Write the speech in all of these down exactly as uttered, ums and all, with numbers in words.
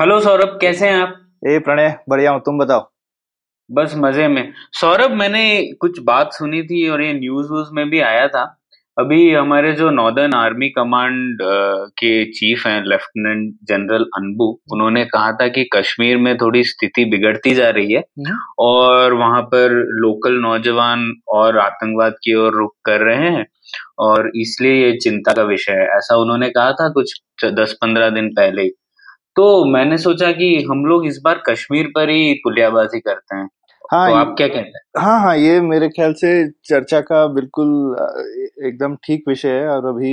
Hello Saurabh, कैसे हैं आप? ए प्रणय, बढ़िया हूँ, तुम बताओ? बस मजे में। सौरभ, मैंने कुछ बात सुनी थी और ये न्यूज व्यूज में भी आया था। अभी हमारे जो नॉर्दर्न आर्मी कमांड के चीफ हैं लेफ्टिनेंट जनरल अनबू, उन्होंने कहा था कि कश्मीर में थोड़ी स्थिति बिगड़ती जा रही है और वहां पर लोकल नौजवान और आतंकवाद की ओर रुख कर रहे हैं और इसलिए ये चिंता का विषय है, ऐसा उन्होंने कहा था कुछ दस पंद्रह दिन पहले ही। तो मैंने सोचा कि हम लोग इस बार कश्मीर पर ही पुलियाबाजी करते हैं। हाँ, तो आप क्या कहते हैं? हाँ हाँ ये मेरे ख्याल से चर्चा का बिल्कुल एकदम ठीक विषय है। और अभी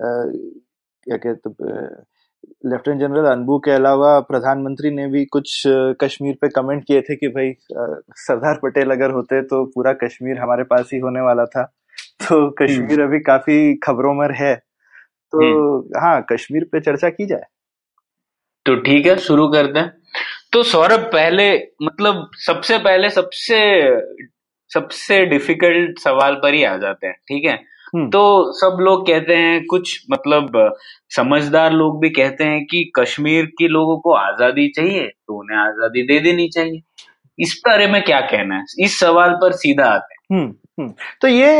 क्या कहते लेफ्टिनेंट जनरल अनबू के अलावा प्रधानमंत्री ने भी कुछ कश्मीर पे कमेंट किए थे कि भाई सरदार पटेल अगर होते तो पूरा कश्मीर हमारे पास ही होने वाला था। तो कश्मीर अभी काफी खबरों में है। तो हाँ, कश्मीर पे चर्चा की जाए। तो ठीक है, शुरू करते हैं। तो सौरभ, पहले मतलब सबसे पहले सबसे सबसे डिफिकल्ट सवाल पर ही आ जाते हैं, ठीक है? तो सब लोग कहते हैं, कुछ मतलब समझदार लोग भी कहते हैं कि कश्मीर के लोगों को आजादी चाहिए तो उन्हें आजादी दे देनी चाहिए। इस बारे में क्या कहना है? इस सवाल पर सीधा आते हैं। हुँ, हुँ, तो ये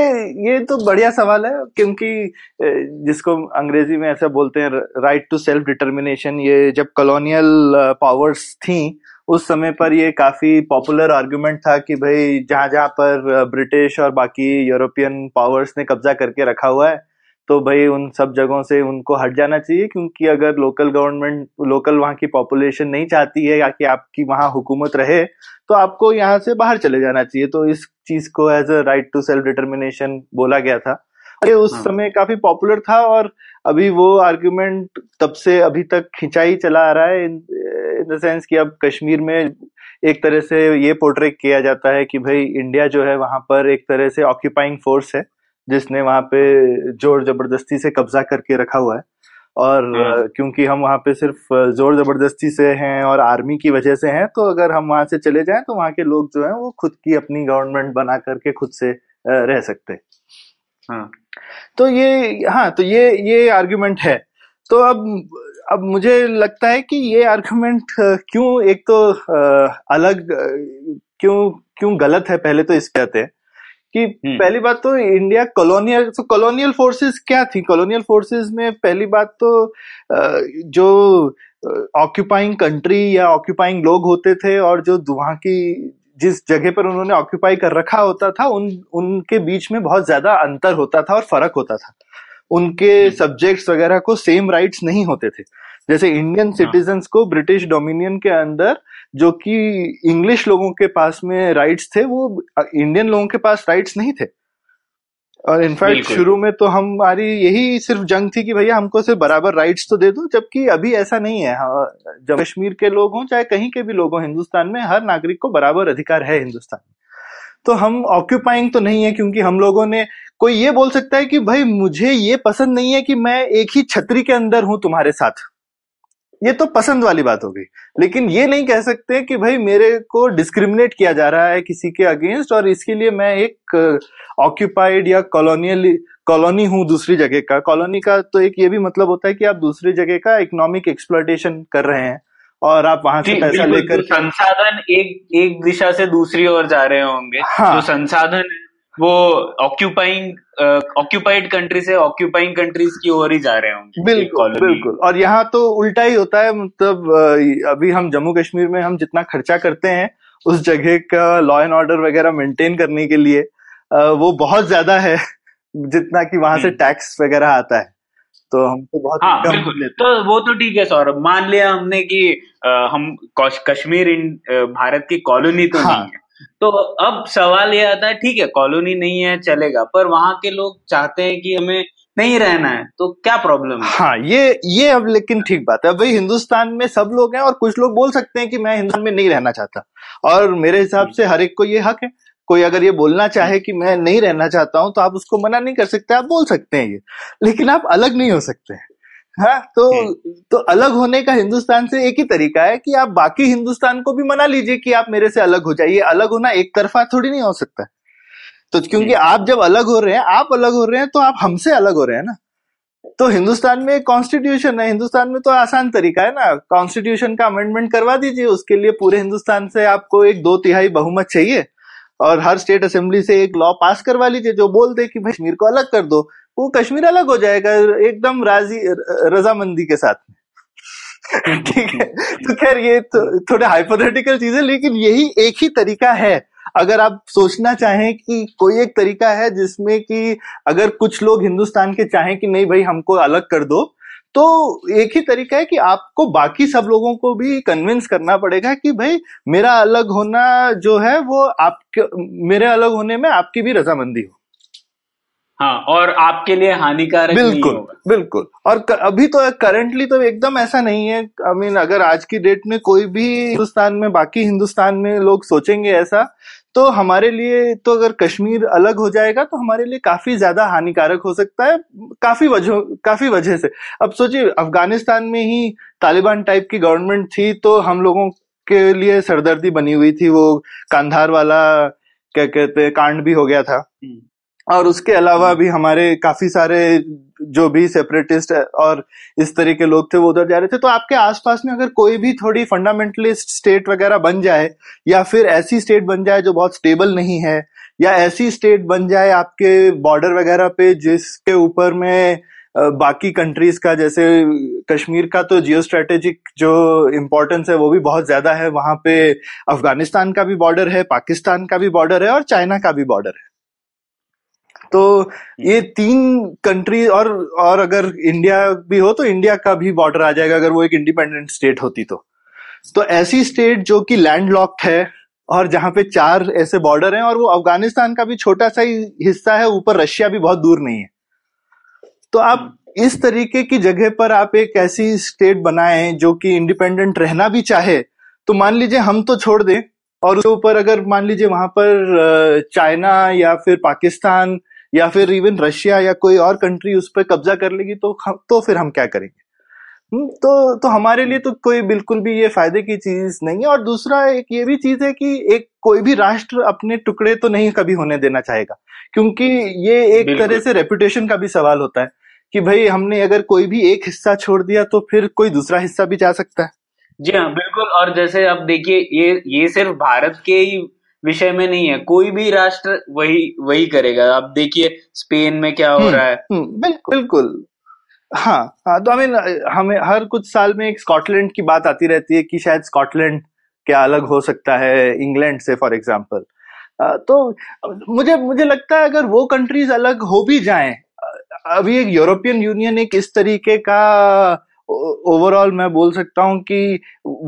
ये तो बढ़िया सवाल है, क्योंकि जिसको अंग्रेजी में ऐसा बोलते हैं राइट टू सेल्फ डिटर्मिनेशन, ये जब कॉलोनियल पावर्स थी उस समय पर ये काफी पॉपुलर आर्गुमेंट था कि भाई जहां जहां पर ब्रिटिश और बाकी यूरोपियन पावर्स ने कब्जा करके रखा हुआ है तो भाई उन सब जगहों से उनको हट जाना चाहिए, क्योंकि अगर लोकल गवर्नमेंट, लोकल वहाँ की पॉपुलेशन नहीं चाहती है या कि आपकी वहाँ हुकूमत रहे तो आपको यहाँ से बाहर चले जाना चाहिए। तो इस चीज को as a right to self determination बोला गया था। ये उस समय काफी पॉपुलर था और अभी वो आर्ग्यूमेंट तब से अभी तक खिंचाई चला आ रहा है, इन द सेंस कि अब कश्मीर में एक तरह से ये पोर्ट्रे किया जाता है कि भाई इंडिया जो है वहाँ पर एक तरह से ऑक्यूपाइंग फोर्स है जिसने वहाँ पे जोर जबरदस्ती से कब्जा करके रखा हुआ है। और क्योंकि हम वहाँ पे सिर्फ जोर जबरदस्ती से हैं और आर्मी की वजह से हैं, तो अगर हम वहाँ से चले जाएं तो वहाँ के लोग जो हैं वो खुद की अपनी गवर्नमेंट बना करके खुद से रह सकते हैं। हाँ, तो ये हाँ तो ये ये आर्ग्यूमेंट है। तो अब अब मुझे लगता है कि ये आर्ग्यूमेंट क्यों, एक तो अलग क्यों क्यों गलत है, पहले तो इस पे आते हैं कि पहली बात तो इंडिया कॉलोनियल, तो कॉलोनियल फोर्सेस क्या थी? कॉलोनियल फोर्सेस में पहली बात तो जो ऑक्यूपाइंग कंट्री या ऑक्यूपाइंग लोग होते थे और जो वहां की जिस जगह पर उन्होंने ऑक्यूपाई कर रखा होता था उन उनके बीच में बहुत ज्यादा अंतर होता था और फर्क होता था। उनके सब्जेक्ट्स वगैरह को सेम राइट्स नहीं होते थे, जैसे इंडियन सिटीजन्स को ब्रिटिश डोमिनियन के अंदर जो कि इंग्लिश लोगों के पास में राइट्स थे वो इंडियन लोगों के पास राइट्स नहीं थे। और इनफैक्ट शुरू में तो हमारी यही सिर्फ जंग थी कि भैया हमको सिर्फ बराबर राइट्स तो दे दो, जबकि अभी ऐसा नहीं है। जब कश्मीर के लोग हों चाहे कहीं के भी लोग हों हिंदुस्तान में, हर नागरिक को बराबर अधिकार है हिंदुस्तान में। तो हम ऑक्यूपाइंग तो नहीं है, क्योंकि हम लोगों ने, कोई ये बोल सकता है कि भाई मुझे ये पसंद नहीं है कि मैं एक ही छतरी के अंदर हूं तुम्हारे साथ, ये तो पसंद वाली बात हो गई, लेकिन ये नहीं कह सकते कि भाई मेरे को डिस्क्रिमिनेट किया जा रहा है किसी के अगेंस्ट और इसके लिए मैं एक ऑक्यूपाइड या कॉलोनियल कॉलोनी हूं दूसरी जगह का। कॉलोनी का तो एक ये भी मतलब होता है कि आप दूसरी जगह का इकोनॉमिक एक्सप्लॉयटेशन कर रहे हैं और आप वहां से पैसा लेकर संसाधन एक एक दिशा से दूसरी ओर जा रहे होंगे। हाँ, जो संसाधन वो ऑक्यूपाइंग ऑक्यूपाइड कंट्री से ऑक्यूपाइंग कंट्रीज की ओर ही जा रहे होंगे। बिल्कुल बिल्कुल। और यहाँ तो उल्टा ही होता है, मतलब अभी हम जम्मू कश्मीर में हम जितना खर्चा करते हैं उस जगह का लॉ एंड ऑर्डर वगैरह मेंटेन करने के लिए वो बहुत ज्यादा है जितना कि वहां से टैक्स वगैरह आता है, तो हम तो बहुत हाँ, बिल्कुल। तो वो तो ठीक है सौरभ, मान लिया हमने कि हम कश्मीर भारत की कॉलोनी तो नहीं है। तो अब सवाल ये आता है, ठीक है कॉलोनी नहीं है चलेगा, पर वहां के लोग चाहते हैं कि हमें नहीं रहना है, तो क्या प्रॉब्लम है? हाँ ये ये अब लेकिन ठीक बात है, अब भाई हिंदुस्तान में सब लोग हैं और कुछ लोग बोल सकते हैं कि मैं हिंदुस्तान में नहीं रहना चाहता, और मेरे हिसाब से हर एक को ये हक है। कोई अगर ये बोलना चाहे कि मैं नहीं रहना चाहता हूं तो आप उसको मना नहीं कर सकते, आप बोल सकते हैं ये, लेकिन आप अलग नहीं हो सकते हैं। हाँ तो तो अलग होने का हिंदुस्तान से एक ही तरीका है कि आप बाकी हिंदुस्तान को भी मना लीजिए कि आप मेरे से अलग हो जाइए। अलग होना एक तरफा थोड़ी नहीं हो सकता, तो क्योंकि आप जब अलग हो रहे हैं, आप अलग हो रहे हैं तो आप हमसे अलग हो रहे हैं ना। तो हिंदुस्तान में कॉन्स्टिट्यूशन है, हिंदुस्तान में तो आसान तरीका है ना, कॉन्स्टिट्यूशन का अमेंडमेंट करवा दीजिए। उसके लिए पूरे हिंदुस्तान से आपको एक दो तिहाई बहुमत चाहिए और हर स्टेट असेंबली से एक लॉ पास करवा लीजिए जो बोल दे कि कश्मीर को अलग कर दो, वो कश्मीर अलग हो जाएगा एकदम राजी रजामंदी के साथ में। ठीक है, तो खैर ये थो, थोड़े हाइपोथेटिकल चीज है, लेकिन यही एक ही तरीका है। अगर आप सोचना चाहें कि कोई एक तरीका है जिसमें कि अगर कुछ लोग हिंदुस्तान के चाहें कि नहीं भाई हमको अलग कर दो, तो एक ही तरीका है कि आपको बाकी सब लोगों को भी कन्विंस करना पड़ेगा कि भाई मेरा अलग होना जो है वो आपके, मेरे अलग होने में आपकी भी रजामंदी हो। हाँ, और आपके लिए हानिकारक बिल्कुल बिल्कुल। और क, अभी तो करंटली तो एकदम ऐसा नहीं है। आई मीन अगर आज की डेट में कोई भी हिंदुस्तान में, बाकी हिंदुस्तान में लोग सोचेंगे ऐसा, तो हमारे लिए तो अगर कश्मीर अलग हो जाएगा तो हमारे लिए काफी ज्यादा हानिकारक हो सकता है, काफी वजह काफी वजह से। अब सोचिए अफगानिस्तान में ही तालिबान टाइप की गवर्नमेंट थी तो हम लोगों के लिए सरदर्दी बनी हुई थी, वो कांधार वाला क्या कहते हैं कांड भी हो गया था, और उसके अलावा भी हमारे काफी सारे जो भी सेपरेटिस्ट और इस तरह के लोग थे वो उधर जा रहे थे। तो आपके आसपास में अगर कोई भी थोड़ी फंडामेंटलिस्ट स्टेट वगैरह बन जाए, या फिर ऐसी स्टेट बन जाए जो बहुत स्टेबल नहीं है, या ऐसी स्टेट बन जाए आपके बॉर्डर वगैरह पे जिसके ऊपर में बाकी कंट्रीज का, जैसे कश्मीर का तो जियो स्ट्रेटेजिक जो इम्पोर्टेंस है वो भी बहुत ज्यादा है, वहां पे अफगानिस्तान का भी बॉर्डर है, पाकिस्तान का भी बॉर्डर है और चाइना का भी बॉर्डर है। तो ये तीन कंट्री, और और अगर इंडिया भी हो तो इंडिया का भी बॉर्डर आ जाएगा अगर वो एक इंडिपेंडेंट स्टेट होती तो। तो ऐसी स्टेट जो कि लैंड लॉक्ड है और जहां पे चार ऐसे बॉर्डर हैं, और वो अफगानिस्तान का भी छोटा सा ही हिस्सा है, ऊपर रशिया भी बहुत दूर नहीं है, तो आप इस तरीके की जगह पर आप एक ऐसी स्टेट बनाए जो कि इंडिपेंडेंट रहना भी चाहे। तो मान लीजिए हम तो छोड़ दें, और उसके ऊपर अगर मान लीजिए वहां पर चाइना या फिर पाकिस्तान या फिर इवन रशिया या कोई और कंट्री उस पर कब्जा कर लेगी तो तो फिर हम क्या करेंगे? तो तो हमारे लिए तो कोई बिल्कुल भी ये फायदे की चीज नहीं है। और दूसरा एक ये भी चीज है कि एक कोई भी राष्ट्र अपने टुकड़े तो नहीं कभी होने देना चाहेगा, क्योंकि ये एक तरह से रेपुटेशन का भी सवाल होता है कि भाई हमने अगर कोई भी एक हिस्सा छोड़ दिया तो फिर कोई दूसरा हिस्सा भी जा सकता है। जी हाँ बिल्कुल। और जैसे आप देखिए ये ये सिर्फ भारत के ही विषय में नहीं है, कोई भी राष्ट्र वही वही करेगा। आप देखिए स्पेन में क्या हो रहा है। बिल्कुल बिल्कुल। हाँ हाँ, तो आई मीन हमें हर कुछ साल में एक स्कॉटलैंड की बात आती रहती है कि शायद स्कॉटलैंड क्या अलग हो सकता है इंग्लैंड से फॉर एग्जांपल। तो मुझे मुझे लगता है अगर वो कंट्रीज अलग हो भी जाएं, अभी एक यूरोपियन यूनियन एक इस तरीके का ओवरऑल मैं बोल सकता हूँ कि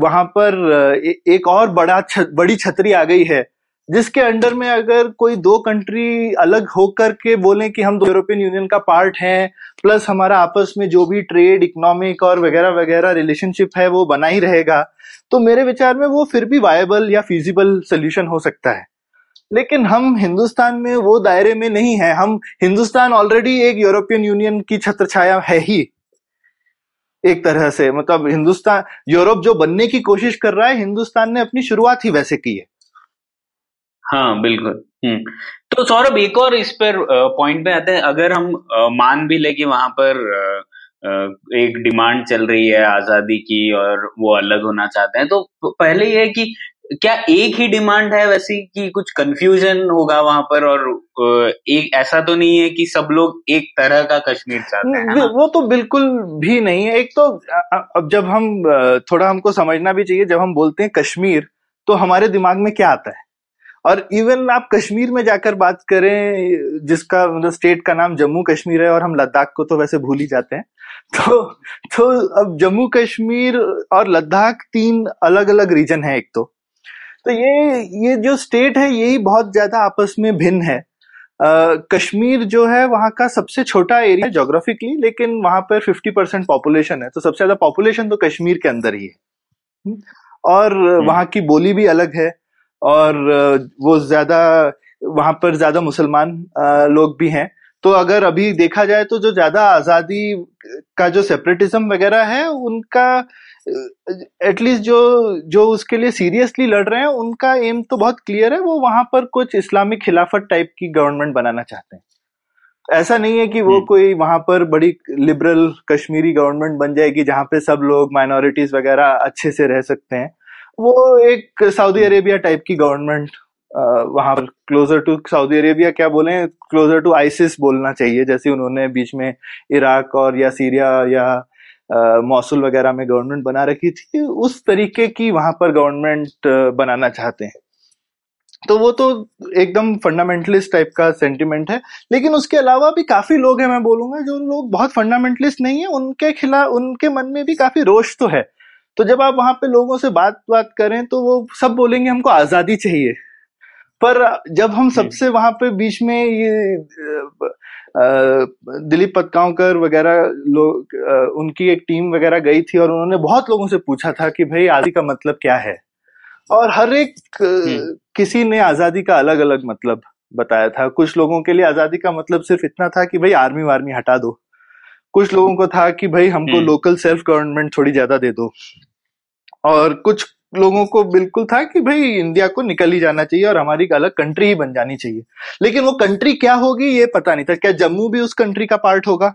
वहां पर एक और बड़ा बड़ी छतरी आ गई है जिसके अंडर में अगर कोई दो कंट्री अलग होकर के बोलें कि हम यूरोपियन यूनियन का पार्ट हैं, प्लस हमारा आपस में जो भी ट्रेड इकोनॉमिक और वगैरह वगैरह रिलेशनशिप है वो बना ही रहेगा, तो मेरे विचार में वो फिर भी वायबल या फिजिबल सोल्यूशन हो सकता है। लेकिन हम हिंदुस्तान में वो दायरे में नहीं है, हम हिंदुस्तान ऑलरेडी एक यूरोपियन यूनियन की छत्रछाया है ही एक तरह से। मतलब हिंदुस्तान यूरोप जो बनने की कोशिश कर रहा है, हिंदुस्तान ने अपनी शुरुआत ही वैसे की है। हाँ बिल्कुल। हम्म तो सौरभ एक और इस पर पॉइंट पे आते हैं, अगर हम आ, मान भी ले कि वहां पर आ, एक डिमांड चल रही है आजादी की और वो अलग होना चाहते हैं, तो पहले ये है कि क्या एक ही डिमांड है वैसी कि कुछ कंफ्यूजन होगा वहां पर, और एक ऐसा तो नहीं है कि सब लोग एक तरह का कश्मीर चाहते हैं? वो तो बिल्कुल भी नहीं है। एक तो अब जब हम थोड़ा हमको समझना भी चाहिए, जब हम बोलते हैं कश्मीर तो हमारे दिमाग में क्या आता है, और इवन आप कश्मीर में जाकर बात करें जिसका मतलब स्टेट का नाम जम्मू कश्मीर है, और हम लद्दाख को तो वैसे भूल ही जाते हैं। तो तो अब जम्मू कश्मीर और लद्दाख तीन अलग अलग रीजन है एक तो। तो ये ये जो स्टेट है यही बहुत ज्यादा आपस में भिन्न है, कश्मीर जो है वहाँ का सबसे छोटा एरिया है जोग्राफिकली, लेकिन वहाँ पर फिफ्टी परसेंट पॉपुलेशन है, तो सबसे ज्यादा पॉपुलेशन तो कश्मीर के अंदर ही है। और वहाँ की बोली भी अलग है, और वो ज्यादा वहाँ पर ज्यादा मुसलमान लोग भी हैं। तो अगर अभी देखा जाए तो जो ज्यादा आजादी का जो सेपरेटिज्म वगैरह है उनका, एटलीस्ट जो जो उसके लिए सीरियसली लड़ रहे हैं, उनका एम तो बहुत क्लियर है, वो वहां पर कुछ इस्लामिक खिलाफत टाइप की गवर्नमेंट बनाना चाहते हैं। ऐसा नहीं है कि वो कोई वहां पर बड़ी लिबरल कश्मीरी गवर्नमेंट बन जाएगी जहां पे सब लोग माइनॉरिटीज वगैरह अच्छे से रह सकते हैं। वो एक सऊदी अरेबिया टाइप की गवर्नमेंट, वहां पर क्लोजर टू सऊदी अरेबिया, क्या बोले, क्लोजर टू आईसिस बोलना चाहिए, जैसे उन्होंने बीच में इराक और या सीरिया या मौसुल वगैरह में गवर्नमेंट बना रखी थी, उस तरीके की वहां पर गवर्नमेंट बनाना चाहते हैं। तो वो तो एकदम फंडामेंटलिस्ट टाइप का सेंटिमेंट है, लेकिन उसके अलावा भी काफी लोग हैं, मैं बोलूंगा जो लोग बहुत फंडामेंटलिस्ट नहीं है, उनके खिलाफ उनके मन में भी काफी रोष तो है। तो जब आप वहां पे लोगों से बात बात करें तो वो सब बोलेंगे हमको आजादी चाहिए, पर जब हम सबसे वहां पे बीच में ये दिलीप पतनाकर वगैरह लोग, उनकी एक टीम वगैरह गई थी और उन्होंने बहुत लोगों से पूछा था कि भाई आजादी का मतलब क्या है, और हर एक किसी ने आजादी का अलग अलग मतलब बताया था। कुछ लोगों के लिए आजादी का मतलब सिर्फ इतना था कि भाई आर्मी वार्मी हटा दो, कुछ लोगों को था कि भाई हमको लोकल सेल्फ गवर्नमेंट थोड़ी ज्यादा दे दो, और कुछ लोगों को बिल्कुल था कि भाई इंडिया को निकल ही जाना चाहिए और हमारी अलग कंट्री ही बन जानी चाहिए। लेकिन वो कंट्री क्या होगी ये पता नहीं था। क्या जम्मू भी उस कंट्री का पार्ट होगा,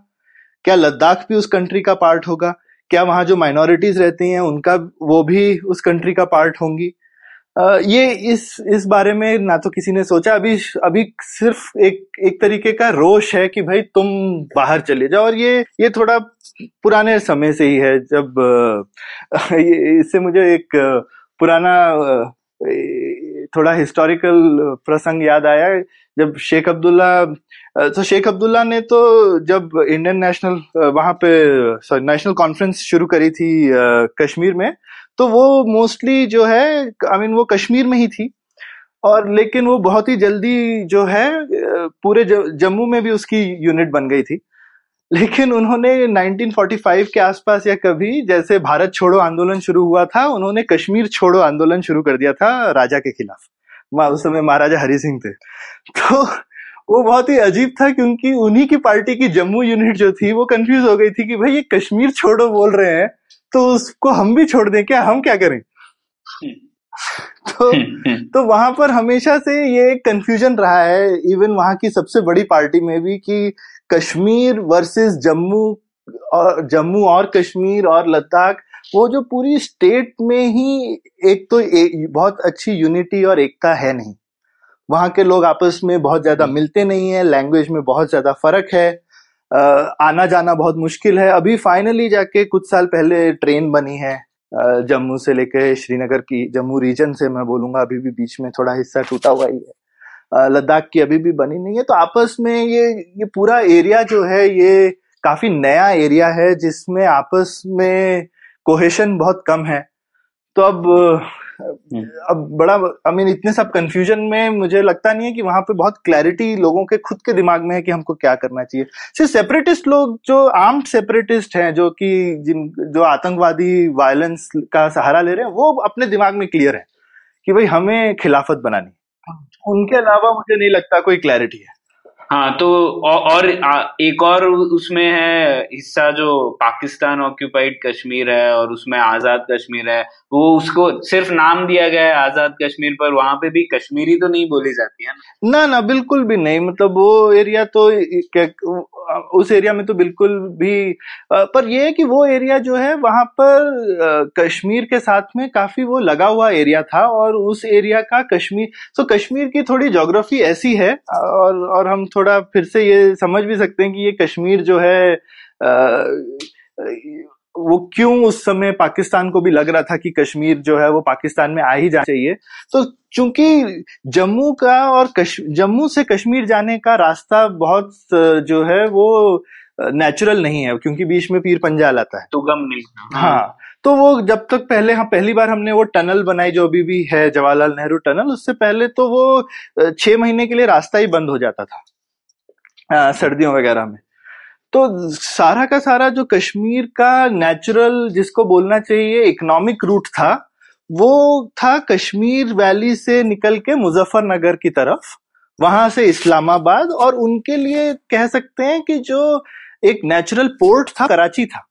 क्या लद्दाख भी उस कंट्री का पार्ट होगा, क्या वहां जो माइनॉरिटीज रहती हैं उनका वो भी उस कंट्री का पार्ट होंगी, आ, ये इस इस बारे में ना तो किसी ने सोचा। अभी अभी सिर्फ एक एक तरीके का रोष है कि भाई तुम बाहर चले जाओ, और ये ये थोड़ा पुराने समय से ही है। जब इससे मुझे एक पुराना थोड़ा हिस्टोरिकल प्रसंग याद आया, जब शेख अब्दुल्ला, तो शेख अब्दुल्ला ने तो जब इंडियन नेशनल वहां पे सॉरी नेशनल कॉन्फ्रेंस शुरू करी थी कश्मीर में, तो वो मोस्टली जो है आई मीन वो कश्मीर में ही थी, और लेकिन वो बहुत ही जल्दी जो है पूरे जम्मू में भी उसकी यूनिट बन गई थी। लेकिन उन्होंने नाइनटीन फोर्टी फाइव के आसपास या कभी, जैसे भारत छोड़ो आंदोलन शुरू हुआ था, उन्होंने कश्मीर छोड़ो आंदोलन शुरू कर दिया था राजा के खिलाफ। उस समय महाराजा हरि सिंह थे। तो वो बहुत ही अजीब था क्योंकि उन्हीं की पार्टी की जम्मू यूनिट जो थी वो कंफ्यूज हो गई थी कि भाई ये कश्मीर छोड़ो बोल रहे हैं तो उसको हम भी छोड़ दें क्या, हम क्या करें। तो तो वहां पर हमेशा से ये कंफ्यूजन रहा है, इवन वहां की सबसे बड़ी पार्टी में भी, कि कश्मीर वर्सेस जम्मू और जम्मू और कश्मीर और लद्दाख, वो जो पूरी स्टेट में ही एक तो एक, बहुत अच्छी यूनिटी और एकता है नहीं। वहां के लोग आपस में बहुत ज्यादा मिलते नहीं है, लैंग्वेज में बहुत ज्यादा फर्क है, आना जाना बहुत मुश्किल है। अभी फाइनली जाके कुछ साल पहले ट्रेन बनी है जम्मू से लेके श्रीनगर की, जम्मू रीजन से मैं बोलूंगा, अभी भी बीच में थोड़ा हिस्सा टूटा हुआ ही है, लद्दाख की अभी भी बनी नहीं है। तो आपस में ये ये पूरा एरिया जो है ये काफी नया एरिया है जिसमें आपस में कोहेशन बहुत कम है। तो अब अब बड़ा आई मीन इतने सब कंफ्यूजन में मुझे लगता नहीं है कि वहां पे बहुत क्लैरिटी लोगों के खुद के दिमाग में है कि हमको क्या करना चाहिए। सिर्फ सेपरेटिस्ट लोग जो आर्म्ड सेपरेटिस्ट हैं, जो कि जिन जो आतंकवादी वायलेंस का सहारा ले रहे हैं, वो अपने दिमाग में क्लियर है कि भाई हमें खिलाफत बनानी। उनके अलावा मुझे नहीं लगता कोई क्लैरिटी है। हाँ, तो और एक और उसमें है हिस्सा जो पाकिस्तान ऑक्यूपाइड कश्मीर है और उसमें आजाद कश्मीर है, वो उसको सिर्फ नाम दिया गया है आजाद कश्मीर, पर वहां पे भी कश्मीरी तो नहीं बोली जाती है ना। ना ना बिल्कुल भी नहीं, मतलब वो एरिया तो, उस एरिया में तो बिल्कुल भी, पर यह है कि वो एरिया जो है वहां पर कश्मीर के साथ में काफी वो लगा हुआ एरिया था, और उस एरिया का कश्मीर, तो कश्मीर की थोड़ी ज्योग्राफी ऐसी है, और और हम थोड़ा फिर से ये समझ भी सकते हैं कि ये कश्मीर जो है आ, वो क्यों उस समय पाकिस्तान को भी लग रहा था कि कश्मीर जो है वो पाकिस्तान में आ ही जाना चाहिए। तो चूंकि जम्मू का और जम्मू से कश्मीर जाने का रास्ता बहुत जो है वो नेचुरल नहीं है, क्योंकि बीच में पीर पंजाल आता है, तो गम मिलता है। हाँ, तो वो जब तक पहले हम पहली बार हमने वो टनल बनाई जो अभी भी है जवाहरलाल नेहरू टनल, उससे पहले तो वो छह महीने के लिए रास्ता ही बंद हो जाता था। सर्दियों वगैरह में। तो सारा का सारा जो कश्मीर का नेचुरल, जिसको बोलना चाहिए इकोनॉमिक रूट था, वो था कश्मीर वैली से निकल के मुजफ्फरनगर की तरफ, वहां से इस्लामाबाद, और उनके लिए कह सकते हैं कि जो एक नेचुरल पोर्ट था कराची था।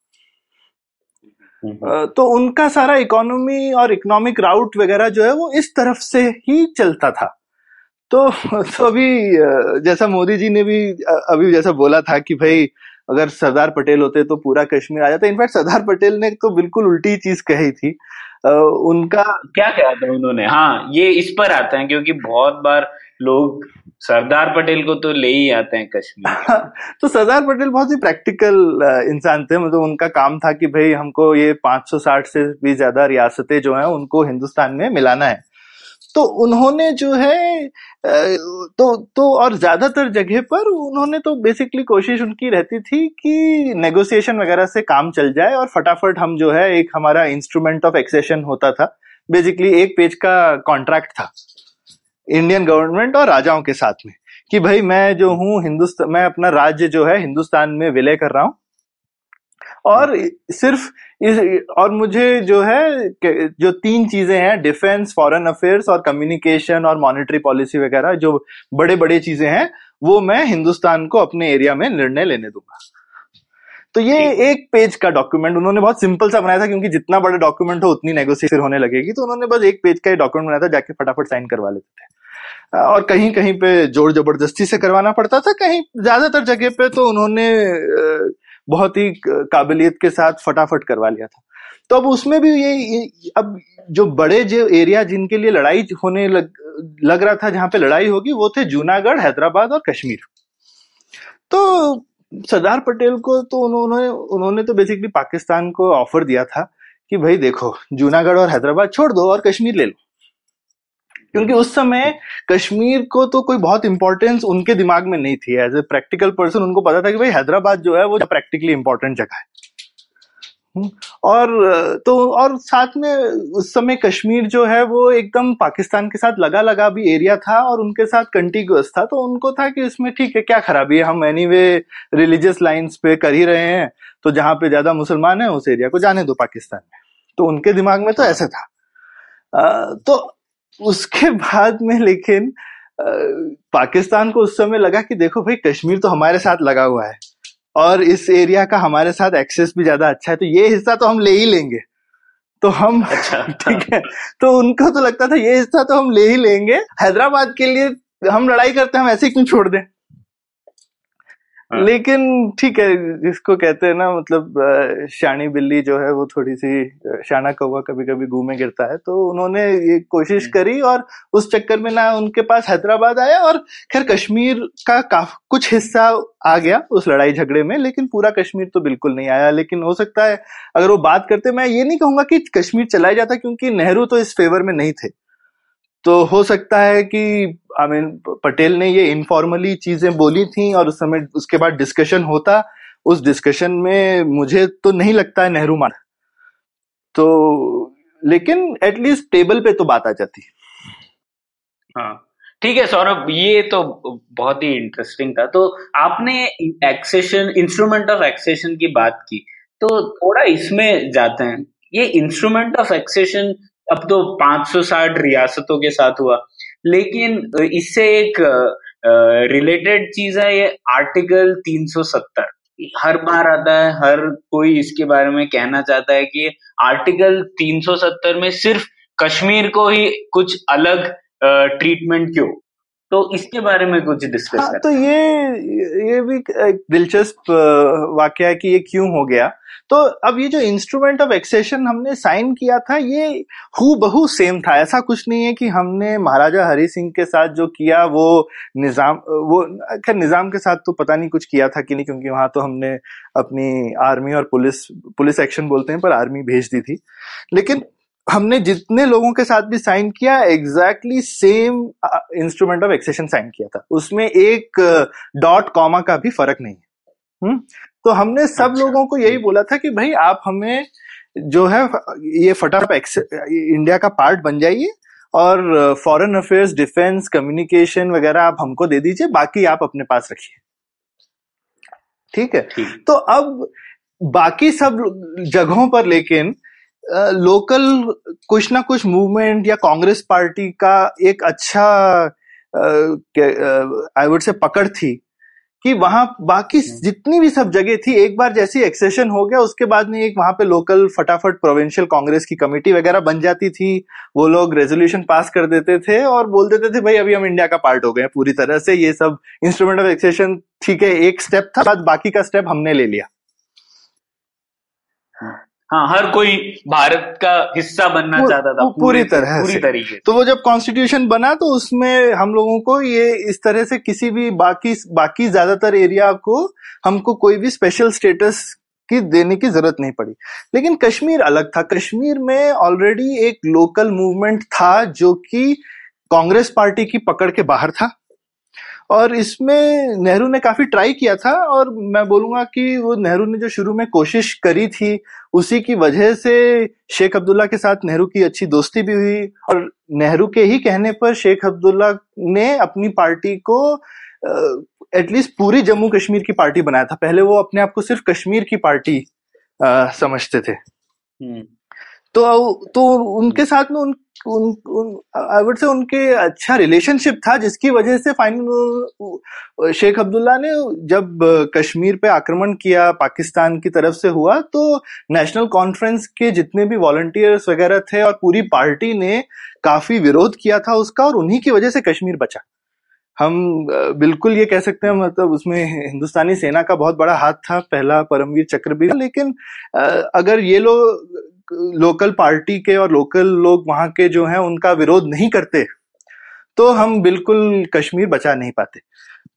तो उनका सारा इकोनॉमी और इकोनॉमिक राउट वगैरह जो है वो इस तरफ से ही चलता था। तो तो अभी जैसा मोदी जी ने भी अभी जैसा बोला था कि भाई अगर सरदार पटेल होते तो पूरा कश्मीर आ जाता। इनफैक्ट सरदार पटेल ने तो बिल्कुल उल्टी चीज कही थी। उनका क्या कहा था उन्होंने? हाँ, ये इस पर आता है क्योंकि बहुत बार लोग सरदार पटेल को तो ले ही आते हैं कश्मीर। तो सरदार पटेल बहुत ही प्रैक्टिकल इंसान थे, मतलब उनका काम था कि भाई हमको ये पाँच सौ साठ से भी ज्यादा रियासतें जो हैं उनको हिंदुस्तान में मिलाना है। तो उन्होंने जो है तो तो और ज्यादातर जगह पर उन्होंने तो बेसिकली कोशिश उनकी रहती थी कि नेगोशिएशन वगैरह से काम चल जाए और फटाफट हम जो है, एक हमारा इंस्ट्रूमेंट ऑफ एक्सेशन होता था, बेसिकली एक पेज का कॉन्ट्रैक्ट था इंडियन गवर्नमेंट और राजाओं के साथ में कि भाई मैं जो हूँ हिंदुस्तान, मैं अपना राज्य जो है हिंदुस्तान में विलय कर रहा हूँ और सिर्फ इस, और मुझे जो है जो तीन चीजें हैं, डिफेंस, फॉरेन अफेयर्स और कम्युनिकेशन और मॉनेटरी पॉलिसी वगैरह, जो बड़े बड़े चीजें हैं वो मैं हिंदुस्तान को अपने एरिया में निर्णय लेने दूंगा। तो ये एक पेज का डॉक्यूमेंट उन्होंने बहुत सिंपल सा बनाया था क्योंकि जितना बड़ा डॉक्यूमेंट हो उतनी नेगोशिएशन होने लगेगी। तो उन्होंने बस एक पेज का ही डॉक्यूमेंट बनाया था, जाके फटाफट साइन करवा लेते थे और कहीं कहीं पे जोर जबरदस्ती से करवाना पड़ता था, कहीं ज्यादातर जगह पे तो उन्होंने बहुत ही काबिलियत के साथ फटाफट करवा लिया था। तो अब उसमें भी ये, अब जो बड़े जो एरिया जिनके लिए लड़ाई होने लग लग रहा था, जहां पे लड़ाई होगी, वो थे जूनागढ़, हैदराबाद और कश्मीर। तो सरदार पटेल को तो उन्होंने उन्होंने तो बेसिकली पाकिस्तान को ऑफर दिया था कि भाई देखो, जूनागढ़ और हैदराबाद छोड़ दो और कश्मीर ले लो, क्योंकि उस समय कश्मीर को तो कोई बहुत इंपॉर्टेंस उनके दिमाग में नहीं थी। एज ए प्रैक्टिकल पर्सन उनको पता था कि भाई हैदराबाद जो है वो प्रैक्टिकली इंपॉर्टेंट जगह है, और तो और साथ में उस समय कश्मीर जो है वो एकदम पाकिस्तान के साथ लगा लगा भी एरिया था और उनके साथ कंटिग्यूअस था। तो उनको था कि इसमें ठीक है, क्या खराबी है, हम एनीवे रिलीजियस लाइन्स पे कर ही रहे हैं, तो जहां पे ज्यादा मुसलमान है उस एरिया को जाने दो पाकिस्तान में। तो उनके दिमाग में तो ऐसा था। आ, तो उसके बाद में लेकिन आ, पाकिस्तान को उस समय लगा कि देखो भाई, कश्मीर तो हमारे साथ लगा हुआ है और इस एरिया का हमारे साथ एक्सेस भी ज्यादा अच्छा है, तो ये हिस्सा तो हम ले ही लेंगे। तो हम अच्छा, ठीक है, तो उनको तो लगता था ये हिस्सा तो हम ले ही लेंगे, हैदराबाद के लिए हम लड़ाई करते हैं, हम ऐसे ही क्यों छोड़ दें। लेकिन ठीक है, जिसको कहते हैं ना, मतलब शानी बिल्ली जो है वो थोड़ी सी, शाना कौवा कभी कभी घूम में गिरता है। तो उन्होंने ये कोशिश करी और उस चक्कर में ना उनके पास हैदराबाद आया और खैर कश्मीर का काफ कुछ हिस्सा आ गया उस लड़ाई झगड़े में, लेकिन पूरा कश्मीर तो बिल्कुल नहीं आया। लेकिन हो सकता है अगर वो बात करते, मैं ये नहीं कहूंगा कि कश्मीर चलाया जाता, क्योंकि नेहरू तो इस फेवर में नहीं थे। तो हो सकता है कि आई मीन पटेल ने ये इनफॉर्मली चीजें बोली थी और उस समय उसके बाद डिस्कशन होता। उस डिस्कशन में मुझे तो नहीं लगता है नेहरू मारा, तो लेकिन एटलीस्ट टेबल पे तो बात आ जाती। हाँ ठीक है सौरभ, ये तो बहुत ही इंटरेस्टिंग था। तो आपने एक्सेशन, इंस्ट्रूमेंट ऑफ एक्सेशन की बात की, तो थोड़ा इसमें जाते हैं। ये इंस्ट्रूमेंट ऑफ एक्सेशन अब तो पाँच सौ साठ रियासतों के साथ हुआ, लेकिन इससे एक रिलेटेड चीज है, ये आर्टिकल तीन सौ सत्तर हर बार आता है, हर कोई इसके बारे में कहना चाहता है कि आर्टिकल तीन सौ सत्तर में सिर्फ कश्मीर को ही कुछ अलग ट्रीटमेंट क्यों। तो इसके बारे में कुछ डिस्कस हाँ, तो ये ये भी एक दिलचस्प वाकया है कि ये क्यों हो गया। तो अब ये जो इंस्ट्रूमेंट ऑफ एक्सेशन हमने साइन किया था, ये हूबहू सेम था। ऐसा कुछ नहीं है कि हमने महाराजा हरि सिंह के साथ जो किया वो निजाम, वो खैर निजाम के साथ तो पता नहीं कुछ किया था कि नहीं, क्योंकि वहां तो हमने अपनी आर्मी और पुलिस पुलिस एक्शन बोलते हैं पर आर्मी भेज दी थी। लेकिन हमने जितने लोगों के साथ भी साइन किया, exactly same instrument of accession sign किया था, उसमें एक डॉट कॉमा का भी फर्क नहीं है। हुँ? तो हमने सब अच्छा। लोगों को यही बोला था कि भाई आप हमें जो है ये फटाफट इंडिया का पार्ट बन जाइए और फॉरेन अफेयर्स, डिफेंस, कम्युनिकेशन वगैरह आप हमको दे दीजिए, बाकी आप अपने पास रखिए। ठीक है, ठीक। तो अब बाकी सब जगहों पर लेकिन लोकल कुछ ना कुछ मूवमेंट या कांग्रेस पार्टी का एक अच्छा आई वुड से पकड़ थी कि वहां बाकी जितनी भी सब जगह थी, एक बार जैसी एक्सेशन हो गया उसके बाद में एक वहां पे लोकल फटाफट प्रोविंशियल कांग्रेस की कमेटी वगैरह बन जाती थी, वो लोग रेजोल्यूशन पास कर देते थे और बोल देते थे भाई अभी हम इंडिया का पार्ट हो गए पूरी तरह से, ये सब इंस्ट्रूमेंट ऑफ एक्सेशन ठीक है एक स्टेप था, बाद बाकी का स्टेप हमने ले लिया। हाँ, हर कोई भारत का हिस्सा बनना चाहता था पूरी तरह पूरी तरीके। तो वो जब कॉन्स्टिट्यूशन बना तो उसमें हम लोगों को ये इस तरह से किसी भी बाकी बाकी ज्यादातर एरिया को हमको कोई भी स्पेशल स्टेटस की देने की जरूरत नहीं पड़ी। लेकिन कश्मीर अलग था, कश्मीर में ऑलरेडी एक लोकल मूवमेंट था जो कि कांग्रेस पार्टी की पकड़ के बाहर था और इसमें नेहरू ने काफी ट्राई किया था और मैं बोलूंगा कि वो नेहरू ने जो शुरू में कोशिश करी थी उसी की वजह से शेख अब्दुल्ला के साथ नेहरू की अच्छी दोस्ती भी हुई और नेहरू के ही कहने पर शेख अब्दुल्ला ने अपनी पार्टी को एटलीस्ट पूरी जम्मू कश्मीर की पार्टी बनाया था। पहले वो अपने आप को सिर्फ कश्मीर की पार्टी आ, समझते थे। हुँ. तो तो उनके साथ में उन उन, उन आई वुड से उनके अच्छा रिलेशनशिप था जिसकी वजह से फाइनल शेख अब्दुल्ला ने जब कश्मीर पे आक्रमण किया पाकिस्तान की तरफ से हुआ तो नेशनल कॉन्फ्रेंस के जितने भी वॉलंटियर्स वगैरह थे और पूरी पार्टी ने काफी विरोध किया था उसका और उन्हीं की वजह से कश्मीर बचा। हम बिल्कुल ये कह सकते हैं मतलब उसमें हिंदुस्तानी सेना का बहुत बड़ा हाथ था, पहला परमवीर चक्र भी। लेकिन अगर ये लोग लोकल पार्टी के और लोकल लोग वहां के जो हैं उनका विरोध नहीं करते तो हम बिल्कुल कश्मीर बचा नहीं पाते।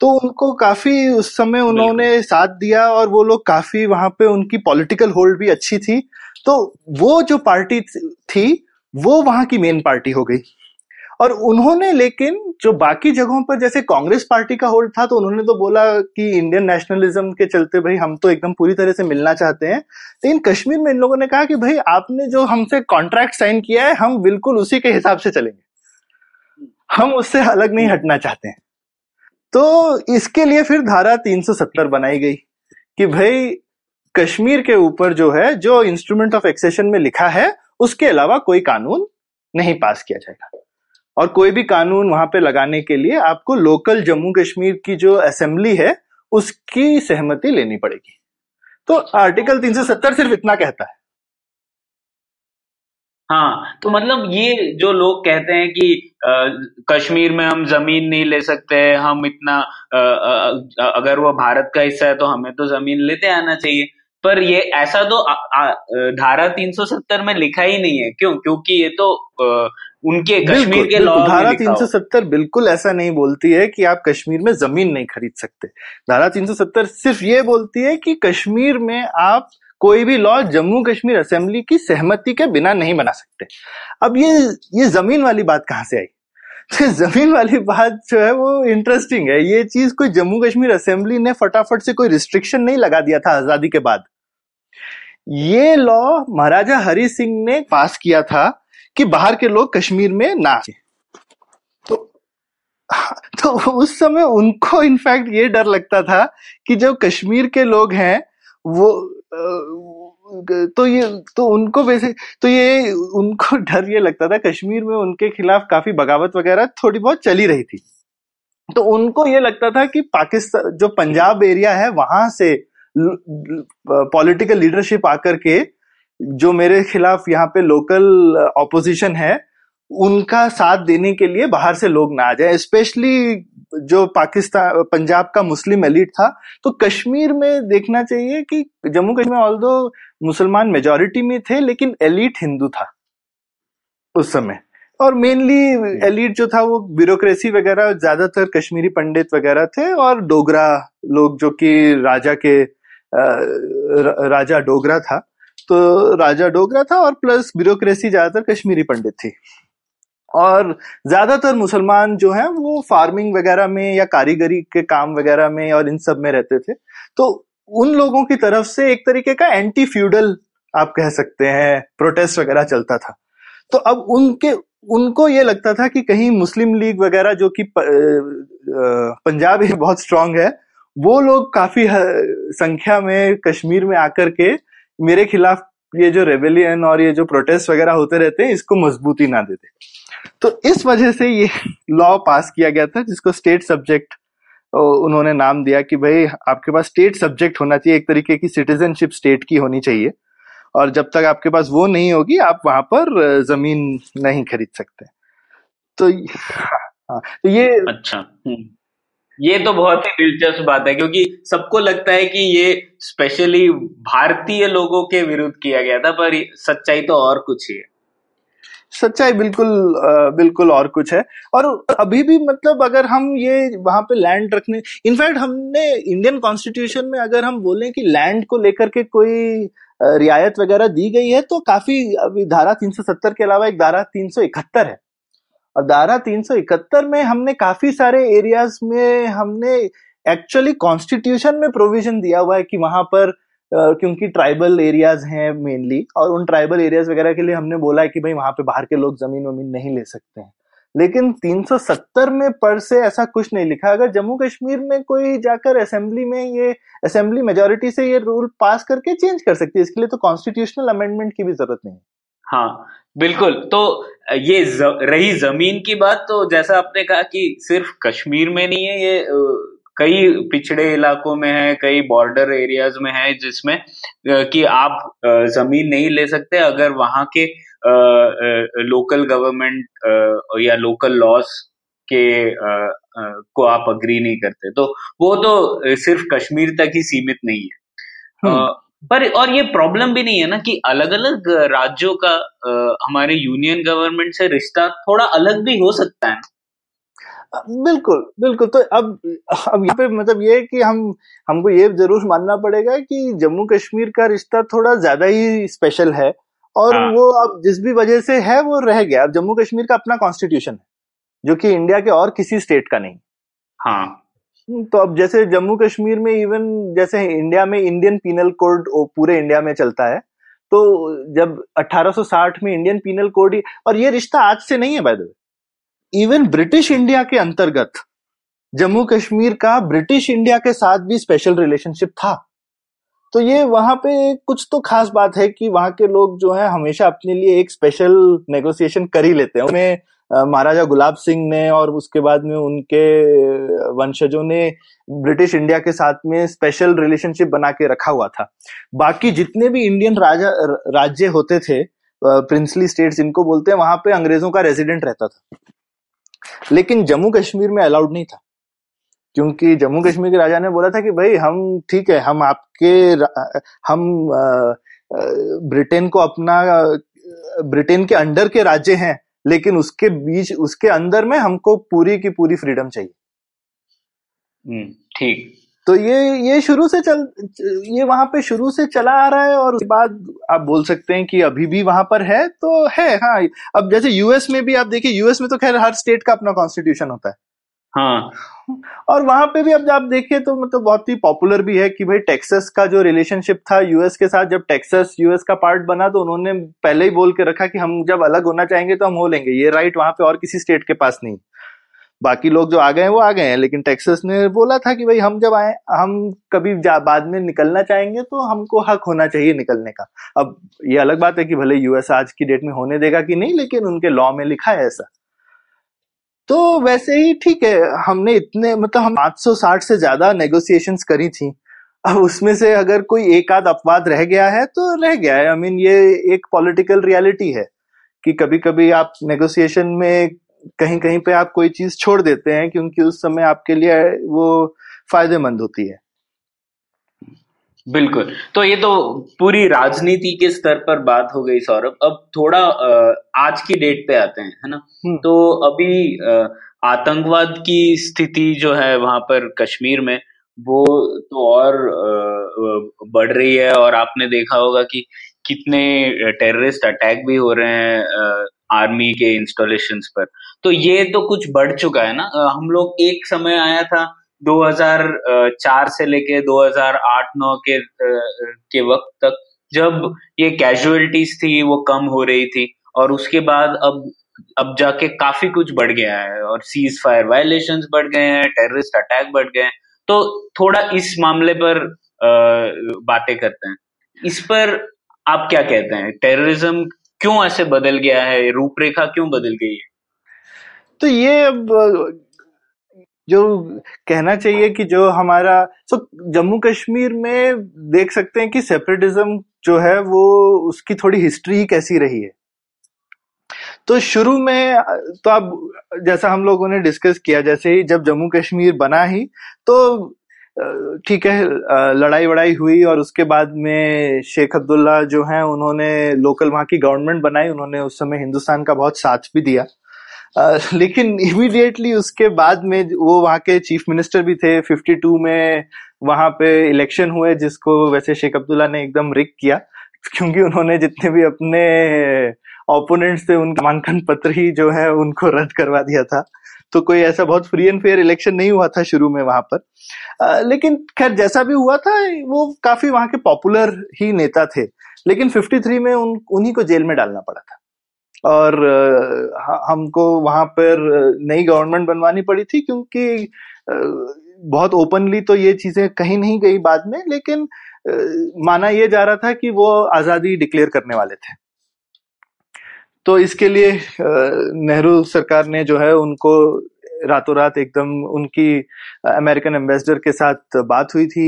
तो उनको काफी उस समय उन्होंने साथ दिया और वो लोग काफी वहां पे उनकी पॉलिटिकल होल्ड भी अच्छी थी। तो वो जो पार्टी थी वो वहां की मेन पार्टी हो गई और उन्होंने लेकिन जो बाकी जगहों पर जैसे कांग्रेस पार्टी का होल्ड था तो उन्होंने तो बोला कि इंडियन नेशनलिज्म के चलते भाई हम तो एकदम पूरी तरह से मिलना चाहते हैं, लेकिन कश्मीर में इन लोगों ने कहा कि भाई आपने जो हमसे कॉन्ट्रैक्ट साइन किया है हम बिल्कुल उसी के हिसाब से चलेंगे, हम उससे अलग नहीं हटना चाहते हैं। तो इसके लिए फिर धारा तीन सौ सत्तर बनाई गई कि भाई कश्मीर के ऊपर जो है जो इंस्ट्रूमेंट ऑफ एक्सेशन में लिखा है उसके अलावा कोई कानून नहीं पास किया जाएगा और कोई भी कानून वहां पे लगाने के लिए आपको लोकल जम्मू कश्मीर की जो असेंबली है उसकी सहमति लेनी पड़ेगी। तो आर्टिकल तीन सौ सत्तर सिर्फ इतना कहता है। हाँ, तो मतलब ये जो लोग कहते हैं कि आ, कश्मीर में हम जमीन नहीं ले सकते, हम इतना आ, आ, अगर वो भारत का हिस्सा है तो हमें तो जमीन लेते आना चाहिए, पर ये ऐसा तो आ, आ, धारा तीन सौ सत्तर में लिखा ही नहीं है। क्यों? क्योंकि ये तो आ, उनके कश्मीर के लॉ में धारा तीन सौ सत्तर बिल्कुल ऐसा नहीं बोलती है कि आप कश्मीर में जमीन नहीं खरीद सकते। धारा तीन सौ सत्तर सिर्फ ये बोलती है कि कश्मीर में आप कोई भी लॉ जम्मू कश्मीर असेंबली की सहमति के बिना नहीं बना सकते। अब ये ये जमीन वाली बात कहाँ से आई? तो जमीन वाली बात जो है वो इंटरेस्टिंग है। ये चीज कोई जम्मू कश्मीर असेंबली ने फटाफट से कोई रिस्ट्रिक्शन नहीं लगा दिया था आजादी के बाद। ये लॉ महाराजा हरि सिंह ने पास किया था कि बाहर के लोग कश्मीर में ना आए। तो तो उस समय उनको इनफैक्ट ये डर लगता था कि जो कश्मीर के लोग हैं वो तो ये तो उनको वैसे तो ये उनको डर ये लगता था, कश्मीर में उनके खिलाफ काफी बगावत वगैरह थोड़ी बहुत चली रही थी, तो उनको ये लगता था कि पाकिस्तान जो पंजाब एरिया है वहां से पॉलिटिकल लीडरशिप आकर के जो मेरे खिलाफ यहाँ पे लोकल ऑपोजिशन है उनका साथ देने के लिए बाहर से लोग ना आ जाए, स्पेशली जो पाकिस्तान पंजाब का मुस्लिम एलिट था। तो कश्मीर में देखना चाहिए कि जम्मू कश्मीर में ऑल्दो मुसलमान मेजॉरिटी में थे लेकिन एलिट हिंदू था उस समय और मेनली एलिट जो था वो ब्यूरोक्रेसी वगैरह ज्यादातर कश्मीरी पंडित वगैरह थे और डोगरा लोग जो कि राजा के राजा डोगरा था तो राजा डोगरा था और प्लस ब्यूरोक्रेसी ज्यादातर कश्मीरी पंडित थी और ज्यादातर मुसलमान जो हैं वो फार्मिंग वगैरह में या कारीगरी के काम वगैरह में और इन सब में रहते थे। तो उन लोगों की तरफ से एक तरीके का एंटी फ्यूडल आप कह सकते हैं प्रोटेस्ट वगैरह चलता था। तो अब उनके उनको ये लगता था कि कहीं मुस्लिम लीग वगैरह जो कि पंजाब बहुत स्ट्रांग है वो लोग काफी संख्या में कश्मीर में आकर के मेरे खिलाफ ये जो रेबेलियन और ये जो प्रोटेस्ट वगैरह होते रहते हैं इसको मजबूती ना देते, तो इस वजह से ये लॉ पास किया गया था जिसको स्टेट सब्जेक्ट उन्होंने नाम दिया कि भाई आपके पास स्टेट सब्जेक्ट होना चाहिए, एक तरीके की सिटीजनशिप स्टेट की होनी चाहिए और जब तक आपके पास वो नहीं होगी आप वहां पर जमीन नहीं खरीद सकते। तो, हाँ, तो ये अच्छा ये तो बहुत ही दिलचस्प बात है क्योंकि सबको लगता है कि ये स्पेशली भारतीय लोगों के विरुद्ध किया गया था, पर सच्चाई तो और कुछ ही है। सच्चाई बिल्कुल बिल्कुल और कुछ है। और अभी भी मतलब अगर हम ये वहां पे लैंड रखने, इनफैक्ट हमने इंडियन कॉन्स्टिट्यूशन में अगर हम बोलें कि लैंड को लेकर के कोई रियायत वगैरह दी गई है तो काफी, अभी धारा तीन सौ सत्तर के अलावा एक धारा तीन सौ इकहत्तर है और धारा तीन सौ इकहत्तर में हमने काफी सारे एरियाज में हमने एक्चुअली कॉन्स्टिट्यूशन में प्रोविजन दिया हुआ है कि वहां पर Uh, क्योंकि ट्राइबल एरियाज हैं मेनली और उन ट्राइबल एरियाज वगैरह के लिए हमने बोला है कि भाई वहां पे बाहर के लोग जमीन वमीन नहीं ले सकते हैं, लेकिन तीन सौ सत्तर में पर से ऐसा कुछ नहीं लिखा। अगर जम्मू कश्मीर में कोई जाकर असेंबली में ये असेंबली मेजोरिटी से ये रूल पास करके चेंज कर सकती है, इसके लिए तो कॉन्स्टिट्यूशनल अमेंडमेंट की भी जरूरत नहीं। हाँ बिल्कुल। तो ये रही जमीन की बात, तो जैसा आपने कहा कि सिर्फ कश्मीर में नहीं है, ये कई पिछड़े इलाकों में है, कई बॉर्डर एरियाज में है जिसमें कि आप जमीन नहीं ले सकते अगर वहां के लोकल गवर्नमेंट या लोकल लॉज के को आप अग्री नहीं करते, तो वो तो सिर्फ कश्मीर तक ही सीमित नहीं है। पर और ये प्रॉब्लम भी नहीं है ना कि अलग अलग राज्यों का हमारे यूनियन गवर्नमेंट से रिश्ता थोड़ा अलग भी हो सकता है। बिल्कुल बिल्कुल। तो अब अब यहाँ पे मतलब ये है कि हम हमको ये जरूर मानना पड़ेगा कि जम्मू कश्मीर का रिश्ता थोड़ा ज्यादा ही स्पेशल है और हाँ। वो अब जिस भी वजह से है वो रह गया। अब जम्मू कश्मीर का अपना कॉन्स्टिट्यूशन है जो कि इंडिया के और किसी स्टेट का नहीं। हाँ। तो अब जैसे जम्मू कश्मीर में इवन जैसे इंडिया में इंडियन पीनल कोड पूरे इंडिया में चलता है, तो जब अठारह सौ साठ में इंडियन पीनल कोड, और ये रिश्ता आज से नहीं है by the way, even British India के अंतर्गत जम्मू कश्मीर का ब्रिटिश इंडिया के साथ भी स्पेशल रिलेशनशिप था। तो ये वहां पे कुछ तो खास बात है कि वहां के लोग जो है हमेशा अपने लिए एक स्पेशल नेगोशिएशन कर ही लेते हैं। उनमें महाराजा गुलाब सिंह ने और उसके बाद में उनके वंशजों ने ब्रिटिश इंडिया के साथ में स्पेशल रिलेशनशिप बना के रखा हुआ था। बाकी जितने भी इंडियन राजा राज्य होते थे, प्रिंसली स्टेट्स इनको बोलते हैं, वहां पे अंग्रेजों का रेजिडेंट रहता था, लेकिन जम्मू कश्मीर में अलाउड नहीं था क्योंकि जम्मू कश्मीर के राजा ने बोला था कि भाई हम ठीक है, हम आपके हम ब्रिटेन को अपना ब्रिटेन के अंडर के राज्य हैं, लेकिन उसके बीच उसके अंदर में हमको पूरी की पूरी फ्रीडम चाहिए। ठीक। तो ये ये शुरू से चल ये वहां पे शुरू से चला आ रहा है और उसके बाद आप बोल सकते हैं कि अभी भी वहां पर है तो है। हाँ, अब जैसे यूएस में भी आप देखिए, यूएस में तो खैर हर स्टेट का अपना कॉन्स्टिट्यूशन होता है। हाँ। और वहां पे भी अब आप देखिए तो मतलब बहुत ही पॉपुलर भी है कि भाई टेक्सास का जो रिलेशनशिप था यूएस के साथ, जब टेक्सास यूएस का पार्ट बना तो उन्होंने पहले ही बोल के रखा कि हम जब अलग होना चाहेंगे तो हम हो लेंगे, ये राइट वहां पे और किसी स्टेट के पास नहीं। बाकी लोग जो आ गए हैं वो आ गए हैं, लेकिन टेक्सास ने बोला था कि भाई हम जब आए, हम कभी बाद में निकलना चाहेंगे तो हमको हक होना चाहिए निकलने का। अब ये अलग बात है कि भले यूएस आज की डेट में होने देगा कि नहीं, लेकिन उनके लॉ में लिखा है ऐसा। तो वैसे ही ठीक है, हमने इतने मतलब हम पाँच सौ साठ से ज्यादा नेगोशिएशंस करी थी। अब उसमें से अगर कोई एक आध अपवाद रह गया है तो रह गया है। आई मीन ये एक पॉलिटिकल रियलिटी है कि कभी कभी आप नेगोशिएशन में कहीं कहीं पे आप कोई चीज छोड़ देते हैं क्योंकि उस समय आपके लिए वो फायदेमंद होती है। बिल्कुल। तो ये तो पूरी राजनीति के स्तर पर बात हो गई सौरभ। अब थोड़ा आज की डेट पे आते हैं, है ना। तो अभी आतंकवाद की स्थिति जो है वहां पर कश्मीर में वो तो और बढ़ रही है और आपने देखा होगा कि कितने टेररिस्ट अटैक भी हो रहे हैं आर्मी के इंस्टॉलेशंस पर। तो ये तो कुछ बढ़ चुका है ना। हम लोग एक समय आया था दो हज़ार चार से लेके दो हज़ार आठ नौ के के वक्त तक, जब ये कैजुअलिटीज थी वो कम हो रही थी और उसके बाद अब अब जाके काफी कुछ बढ़ गया है और सीज फायर वायलेशंस बढ़ गए हैं, टेररिस्ट अटैक बढ़ गए हैं। तो थोड़ा इस मामले पर बातें करते हैं, इस पर आप क्या कहते हैं? टेररिज्म क्यों ऐसे बदल गया है, रूपरेखा क्यों बदल गई है? तो ये अब जो कहना चाहिए कि जो हमारा तो जम्मू कश्मीर में देख सकते हैं कि सेपरेटिज्म जो है वो उसकी थोड़ी हिस्ट्री कैसी रही है। तो शुरू में तो आप जैसा हम लोगों ने डिस्कस किया, जैसे ही जब जम्मू कश्मीर बना ही तो ठीक है लड़ाई वड़ाई हुई और उसके बाद में शेख अब्दुल्ला जो हैं उन्होंने लोकल वहाँ की गवर्नमेंट बनाई, उन्होंने उस समय हिंदुस्तान का बहुत साथ भी दिया। लेकिन इमीडिएटली उसके बाद में वो वहाँ के चीफ मिनिस्टर भी थे, बावन में वहाँ पे इलेक्शन हुए जिसको वैसे शेख अब्दुल्ला ने एकदम रिग किया क्योंकि उन्होंने जितने भी अपने ओपोनेंट्स थे उनका नामांकन पत्र ही जो है उनको रद्द करवा दिया था। तो कोई ऐसा बहुत फ्री एंड फेयर इलेक्शन नहीं हुआ था शुरू में वहाँ पर। आ, लेकिन खैर जैसा भी हुआ था वो काफी वहाँ के पॉपुलर ही नेता थे। लेकिन तिरेपन में उन उन्हीं को जेल में डालना पड़ा था और हमको वहाँ पर नई गवर्नमेंट बनवानी पड़ी थी क्योंकि बहुत ओपनली तो ये चीजें कहीं नहीं गई बाद में, लेकिन माना ये जा रहा था कि वो आजादी डिक्लेयर करने वाले थे। तो इसके लिए नेहरू सरकार ने जो है उनको रातों रात एकदम उनकी अमेरिकन एम्बेसडर के साथ बात हुई थी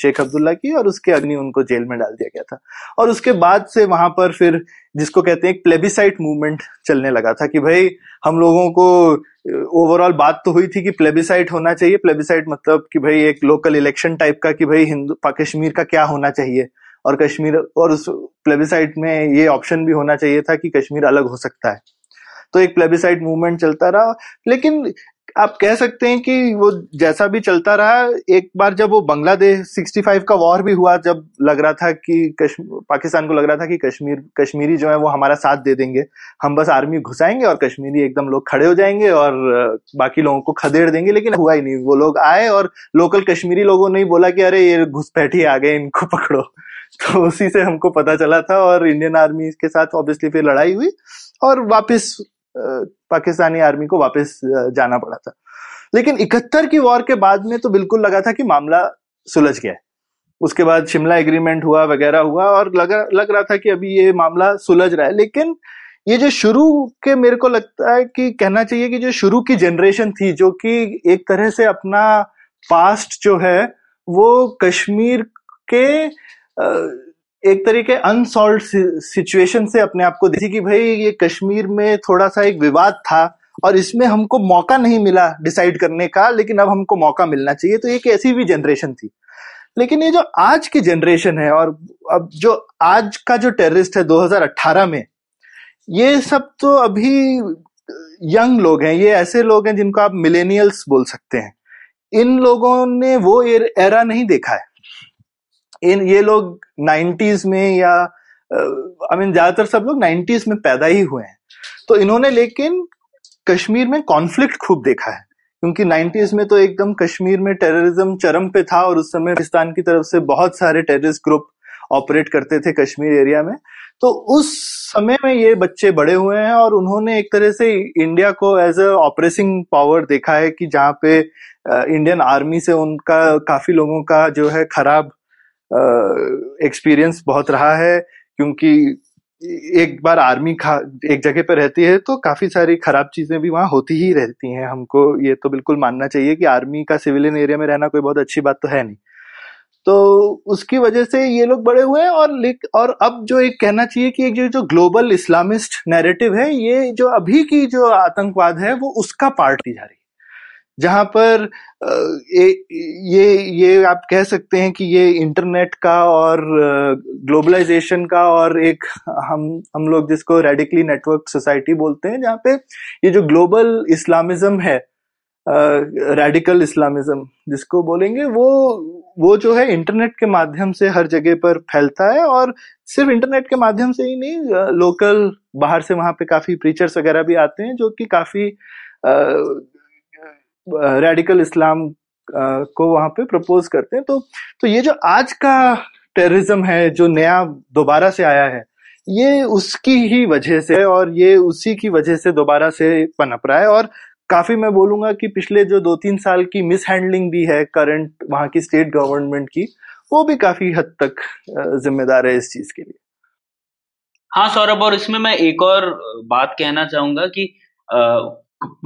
शेख अब्दुल्ला की और उसके अग्नि उनको जेल में डाल दिया गया था। और उसके बाद से वहां पर फिर जिसको कहते हैं एक प्लेबिसाइट मूवमेंट चलने लगा था कि भाई हम लोगों को ओवरऑल बात तो हुई थी कि प्लेबिसाइट होना चाहिए। प्लेबिसाइट मतलब कि भाई एक लोकल इलेक्शन टाइप का कि भाई हिंदू कश्मीर का क्या होना चाहिए और कश्मीर और उस प्लेबिसाइट में ये ऑप्शन भी होना चाहिए था कि कश्मीर अलग हो सकता है। तो एक प्लेबिसाइट मूवमेंट चलता रहा, लेकिन आप कह सकते हैं कि वो जैसा भी चलता रहा, एक बार जब वो बांग्लादेश पैंसठ का वॉर भी हुआ, जब लग रहा था कि पाकिस्तान को लग रहा था कि कश्मीर कश्मीरी जो है वो हमारा साथ दे देंगे, हम बस आर्मी घुसाएंगे और कश्मीरी एकदम लोग खड़े हो जाएंगे और बाकी लोगों को खदेड़ देंगे। लेकिन हुआ ही नहीं, वो लोग आए और लोकल कश्मीरी लोगों ने बोला कि अरे ये घुसपैठी आ गए, इनको पकड़ो। तो उसी से हमको पता चला था और इंडियन आर्मी के साथ ऑब्वियसली फिर लड़ाई हुई और वापस पाकिस्तानी आर्मी को वापस जाना पड़ा था। लेकिन इकहत्तर की वॉर के बाद में तो बिल्कुल लगा था कि मामला सुलझ गया है। उसके बाद शिमला एग्रीमेंट हुआ वगैरह हुआ और लगा लग रहा था कि अभी ये मामला सुलझ रहा है। लेकिन ये जो शुरू के मेरे को लगता है कि कहना चाहिए कि जो शुरू की जनरेशन थी जो कि एक तरह से अपना पास्ट जो है वो कश्मीर के एक तरीके अनसॉल्व सिचुएशन से अपने आप को देखी कि भाई ये कश्मीर में थोड़ा सा एक विवाद था और इसमें हमको मौका नहीं मिला डिसाइड करने का, लेकिन अब हमको मौका मिलना चाहिए। तो एक ऐसी भी जनरेशन थी। लेकिन ये जो आज की जनरेशन है और अब जो आज का जो टेररिस्ट है दो हज़ार अठारह में, ये सब तो अभी यंग लोग हैं, ये ऐसे लोग हैं जिनको आप मिलेनियल्स बोल सकते हैं। इन लोगों ने वो एरा नहीं देखा है। इन ये लोग नाइन्टीज में या आई मीन ज्यादातर सब लोग नाइन्टीज में पैदा ही हुए हैं। तो इन्होंने लेकिन कश्मीर में कॉन्फ्लिक्ट खूब देखा है क्योंकि नाइन्टीज में तो एकदम कश्मीर में टेररिज्म चरम पे था और उस समय पाकिस्तान की तरफ से बहुत सारे टेररिस्ट ग्रुप ऑपरेट करते थे कश्मीर एरिया में। तो उस समय में ये बच्चे बड़े हुए हैं और उन्होंने एक तरह से इंडिया को एज अ ऑपरेसिंग पावर देखा है कि जहाँ पे इंडियन आर्मी से उनका काफी लोगों का जो है खराब एक्सपीरियंस uh, बहुत रहा है क्योंकि एक बार आर्मी खा एक जगह पर रहती है तो काफी सारी खराब चीजें भी वहाँ होती ही रहती हैं। हमको ये तो बिल्कुल मानना चाहिए कि आर्मी का सिविलियन एरिया में रहना कोई बहुत अच्छी बात तो है नहीं। तो उसकी वजह से ये लोग बड़े हुए हैं और और अब जो एक कहना चाहिए कि एक जो जो ग्लोबल इस्लामिस्ट नैरेटिव है, ये जो अभी की जो आतंकवाद है वो उसका पार्ट ही जा रही है, जहाँ पर ये ये ये आप कह सकते हैं कि ये इंटरनेट का और ग्लोबलाइजेशन का और एक हम हम लोग जिसको रेडिकली नेटवर्क सोसाइटी बोलते हैं, जहाँ पे ये जो ग्लोबल इस्लामिज्म है, रेडिकल इस्लामिज्म जिसको बोलेंगे, वो वो जो है इंटरनेट के माध्यम से हर जगह पर फैलता है। और सिर्फ इंटरनेट के माध्यम से ही नहीं, लोकल बाहर से वहाँ पे काफी प्रीचर्स वगैरह भी आते हैं जो कि काफी आ, रेडिकल इस्लाम को वहां पे प्रपोज करते हैं। तो तो ये जो आज का टेररिज्म है जो नया दोबारा से आया है, ये उसकी ही वजह से और ये उसी की वजह से दोबारा से पनप रहा है। और काफी मैं बोलूंगा कि पिछले जो दो तीन साल की मिसहैंडलिंग भी है करंट वहां की स्टेट गवर्नमेंट की, वो भी काफी हद तक जिम्मेदार है इस चीज के लिए। हाँ सौरभ, और इसमें मैं एक और बात कहना चाहूंगा कि आ,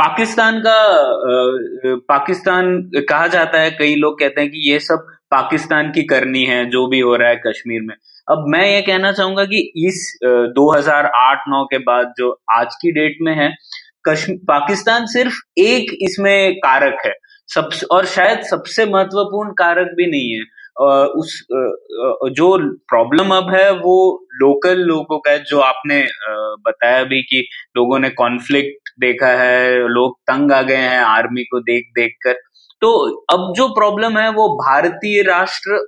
पाकिस्तान का आ, पाकिस्तान कहा जाता है, कई लोग कहते हैं कि ये सब पाकिस्तान की करनी है जो भी हो रहा है कश्मीर में। अब मैं ये कहना चाहूंगा कि इस दो हज़ार आठ नौ के बाद जो आज की डेट में है कश्मीर, पाकिस्तान सिर्फ एक इसमें कारक है सब, और शायद सबसे महत्वपूर्ण कारक भी नहीं है। उस जो प्रॉब्लम अब है वो लोकल लोगों का है, जो आपने बताया भी कि लोगों ने कॉन्फ्लिक्ट देखा है, लोग तंग आ गए हैं आर्मी को देख देख कर। तो अब जो प्रॉब्लम है वो भारतीय राष्ट्र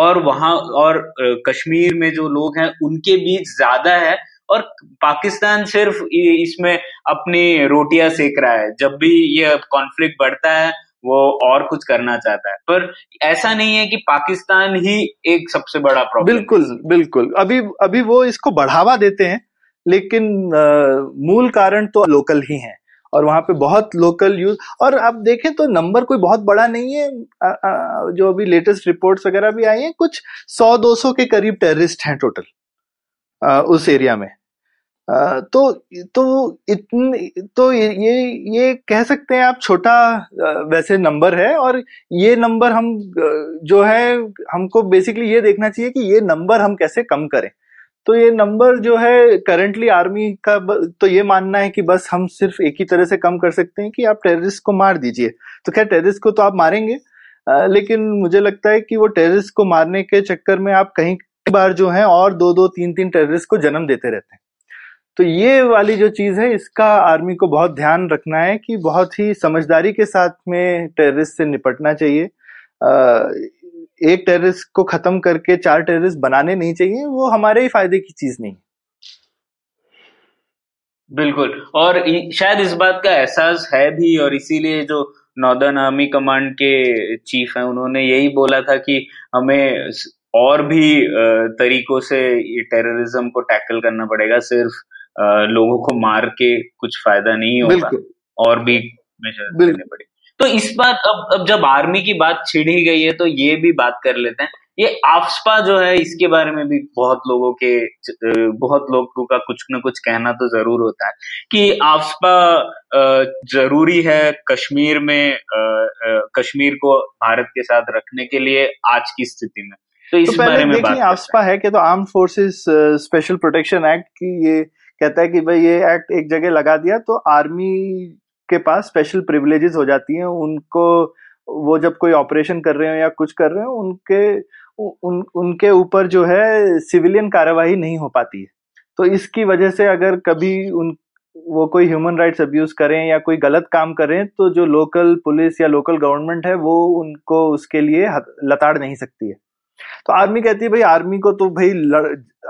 और वहां और कश्मीर में जो लोग हैं उनके बीच ज्यादा है, और पाकिस्तान सिर्फ इसमें अपनी रोटियां सेक रहा है। जब भी ये कॉन्फ्लिक्ट बढ़ता है वो और कुछ करना चाहता है, पर ऐसा नहीं है कि पाकिस्तान ही एक सबसे बड़ा प्रॉब्लम। बिल्कुल बिल्कुल, अभी अभी वो इसको बढ़ावा देते हैं, लेकिन आ, मूल कारण तो लोकल ही है, और वहां पे बहुत लोकल यूज। और आप देखें तो नंबर कोई बहुत बड़ा नहीं है, आ, आ, जो अभी लेटेस्ट रिपोर्ट्स वगैरह भी आई हैं, कुछ सौ दो सौ के करीब टेररिस्ट हैं टोटल आ, उस एरिया में। आ, तो तो इतने तो ये ये कह सकते हैं आप, छोटा वैसे नंबर है, और ये नंबर हम जो है हमको बेसिकली ये देखना चाहिए कि ये नंबर हम कैसे कम करें। तो ये नंबर जो है करंटली आर्मी का तो ये मानना है कि बस हम सिर्फ एक ही तरह से कम कर सकते हैं कि आप टेररिस्ट को मार दीजिए। तो खैर टेररिस्ट को तो आप मारेंगे, आ, लेकिन मुझे लगता है कि वो टेररिस्ट को मारने के चक्कर में आप कहीं बार जो है और दो दो तीन तीन टेररिस्ट को जन्म देते रहते हैं। तो ये वाली जो चीज है, इसका आर्मी को बहुत ध्यान रखना है कि बहुत ही समझदारी के साथ में टेररिस्ट से निपटना चाहिए। एक टेररिस्ट को खत्म करके चार टेररिस्ट बनाने नहीं चाहिए, वो हमारे ही फायदे की चीज नहीं। बिल्कुल, और शायद इस बात का एहसास है भी, और इसीलिए जो नॉर्दर्न आर्मी कमांड के चीफ हैं उन्होंने यही बोला था कि हमें और भी तरीकों से टेररिज्म को टैकल करना पड़ेगा, सिर्फ लोगों को मार के कुछ फायदा नहीं होगा, और भी मेजर्स लेने पड़ेंगे। तो इस बार अब अब जब आर्मी की बात छिड़ी गई है तो ये भी बात कर लेते हैं। ये आफस्पा जो है इसके बारे में भी बहुत लोगों के बहुत लोगों का कुछ न कुछ कहना तो जरूर होता है कि आफस्पा जरूरी है कश्मीर में, कश्मीर को भारत के साथ रखने के लिए आज की स्थिति में। तो इस तो पहले बारे में बात आफस्पा है कि तो arm forces special protection act की ये कहता है कि भाई ये एक्ट एक जगह लगा दिया तो आर्मी के पास स्पेशल प्रिविलेजेस हो जाती हैं, उनको वो जब कोई ऑपरेशन कर रहे हो या कुछ कर रहे हो उनके उन, उनके ऊपर जो है सिविलियन कार्रवाई नहीं हो पाती है। तो इसकी वजह से अगर कभी उन वो कोई ह्यूमन राइट्स अब्यूज करें या कोई गलत काम करें तो जो लोकल पुलिस या लोकल गवर्नमेंट है वो उनको उसके लिए लताड़ नहीं सकती है। तो आर्मी कहती है भाई आर्मी को तो भाई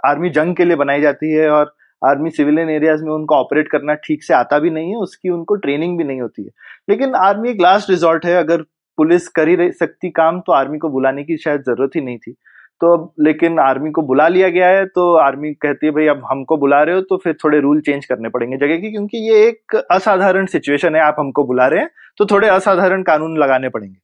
आर्मी जंग के लिए बनाई जाती है, और आर्मी सिविलियन एरियाज में उनको ऑपरेट करना ठीक से आता भी नहीं है, उसकी उनको ट्रेनिंग भी नहीं होती है। लेकिन आर्मी एक लास्ट रिजॉर्ट है, अगर पुलिस कर ही सकती काम तो आर्मी को बुलाने की शायद जरूरत ही नहीं थी। तो अब लेकिन आर्मी को बुला लिया गया है, तो आर्मी कहती है भाई अब हमको बुला रहे हो तो फिर थोड़े रूल चेंज करने पड़ेंगे जगह की, क्योंकि ये एक असाधारण सिचुएशन है, आप हमको बुला रहे हैं तो थोड़े असाधारण कानून लगाने पड़ेंगे।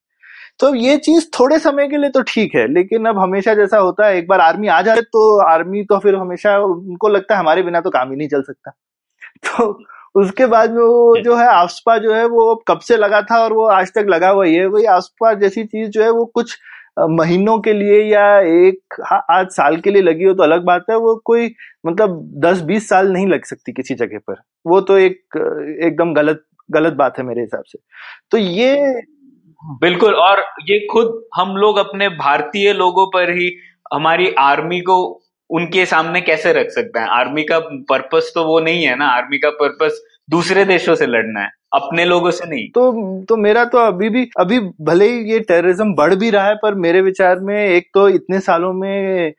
तो ये चीज थोड़े समय के लिए तो ठीक है, लेकिन अब हमेशा जैसा होता है एक बार आर्मी आ जाए तो आर्मी तो फिर हमेशा उनको लगता है हमारे बिना तो काम ही नहीं चल सकता। तो उसके बाद में वो जो है आफस्पा जो है वो कब से लगा था और वो आज तक लगा हुआ ही है। वही आफस्पा जैसी चीज जो है वो कुछ महीनों के लिए या एक आध साल के लिए लगी हो तो अलग बात है, वो कोई मतलब दस बीस साल नहीं लग सकती किसी जगह पर, वो तो एक एकदम गलत गलत बात है मेरे हिसाब से। तो ये बिल्कुल, और ये खुद हम लोग अपने भारतीय लोगों पर ही हमारी आर्मी को उनके सामने कैसे रख सकते हैं। आर्मी का पर्पस तो वो नहीं है ना, आर्मी का पर्पस दूसरे देशों से लड़ना है, अपने लोगों से नहीं। तो तो मेरा तो अभी भी अभी भले ही ये टेररिज्म बढ़ भी रहा है, पर मेरे विचार में एक तो इतने सालों में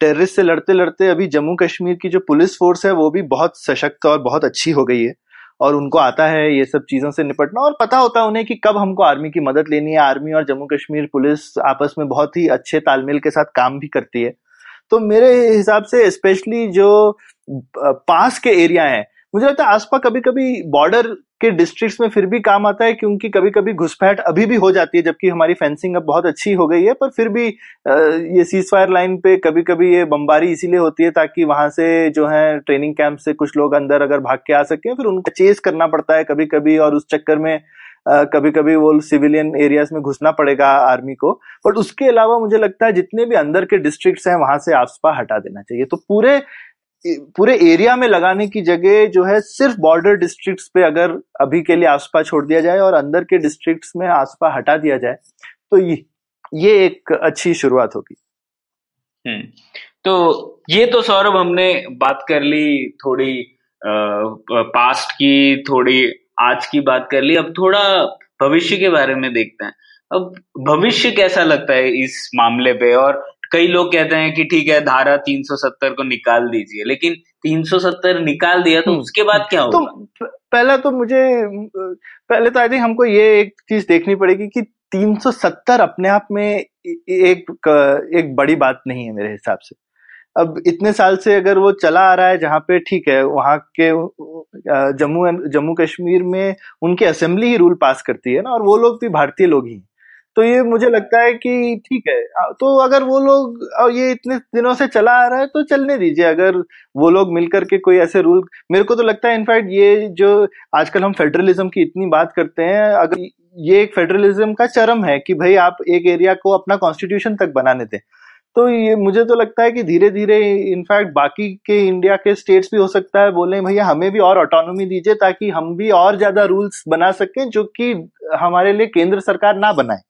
टेररिस्ट से लड़ते लड़ते अभी जम्मू कश्मीर की जो पुलिस फोर्स है वो भी बहुत सशक्त और बहुत अच्छी हो गई है, और उनको आता है ये सब चीजों से निपटना, और पता होता है उन्हें कि कब हमको आर्मी की मदद लेनी है। आर्मी और जम्मू कश्मीर पुलिस आपस में बहुत ही अच्छे तालमेल के साथ काम भी करती है। तो मेरे हिसाब से स्पेशली जो पास के एरिया हैं, मुझे लगता है आसपास कभी कभी बॉर्डर के डिस्ट्रिक्ट्स में फिर भी काम आता है, क्योंकि कभी कभी घुसपैठ अभी भी हो जाती है, जबकि हमारी फेंसिंग अब बहुत अच्छी हो गई है, पर फिर भी ये सीज फायर लाइन पे कभी कभी ये बमबारी इसीलिए होती है ताकि वहां से जो है ट्रेनिंग कैंप से कुछ लोग अंदर अगर भाग के आ सके, फिर उनको चेस करना पड़ता है कभी कभी, और उस चक्कर में कभी कभी वो सिविलियन एरियाज में घुसना पड़ेगा आर्मी को। बट उसके अलावा मुझे लगता है जितने भी अंदर के डिस्ट्रिक्ट्स हैं वहां से आफस्पा हटा देना चाहिए। तो पूरे पूरे एरिया में लगाने की जगह जो है सिर्फ बॉर्डर डिस्ट्रिक्ट्स पे अगर अभी के लिए आफस्पा छोड़ दिया जाए और अंदर के डिस्ट्रिक्ट्स में आफस्पा हटा दिया जाए तो ये, ये एक अच्छी शुरुआत होगी। हम्म तो ये तो सौरभ हमने बात कर ली, थोड़ी पास्ट की, थोड़ी आज की बात कर ली, अब थोड़ा भविष्य के बारे में देखते हैं। अब भविष्य कैसा लगता है इस मामले पे? और कई लोग कहते हैं कि ठीक है धारा तीन सौ सत्तर को निकाल दीजिए, लेकिन तीन सौ सत्तर निकाल दिया तो उसके बाद क्या होगा? तो पहला तो मुझे पहले तो आई थिंक हमको ये एक चीज देखनी पड़ेगी कि तीन सौ सत्तर अपने आप में एक एक बड़ी बात नहीं है मेरे हिसाब से। अब इतने साल से अगर वो चला आ रहा है, जहाँ पे ठीक है वहाँ के जम्मू जम्मू कश्मीर में उनकी असेंबली ही रूल पास करती है ना, और वो लोग भी भारतीय लोग ही, तो ये मुझे लगता है कि ठीक है। तो अगर वो लोग, और ये इतने दिनों से चला आ रहा है तो चलने दीजिए। अगर वो लोग मिलकर के कोई ऐसे रूल, मेरे को तो लगता है इनफैक्ट ये जो आजकल हम फेडरलिज्म की इतनी बात करते हैं, अगर ये एक फेडरलिज्म का चरम है कि भाई आप एक एरिया को अपना कॉन्स्टिट्यूशन तक बनाने दें, तो ये मुझे तो लगता है कि धीरे धीरे इनफैक्ट बाकी के इंडिया के स्टेट्स भी हो सकता है बोले भैया हमें भी और ऑटोनॉमी दीजिए ताकि हम भी और ज्यादा रूल्स बना सकें जो कि हमारे लिए केंद्र सरकार ना बनाए।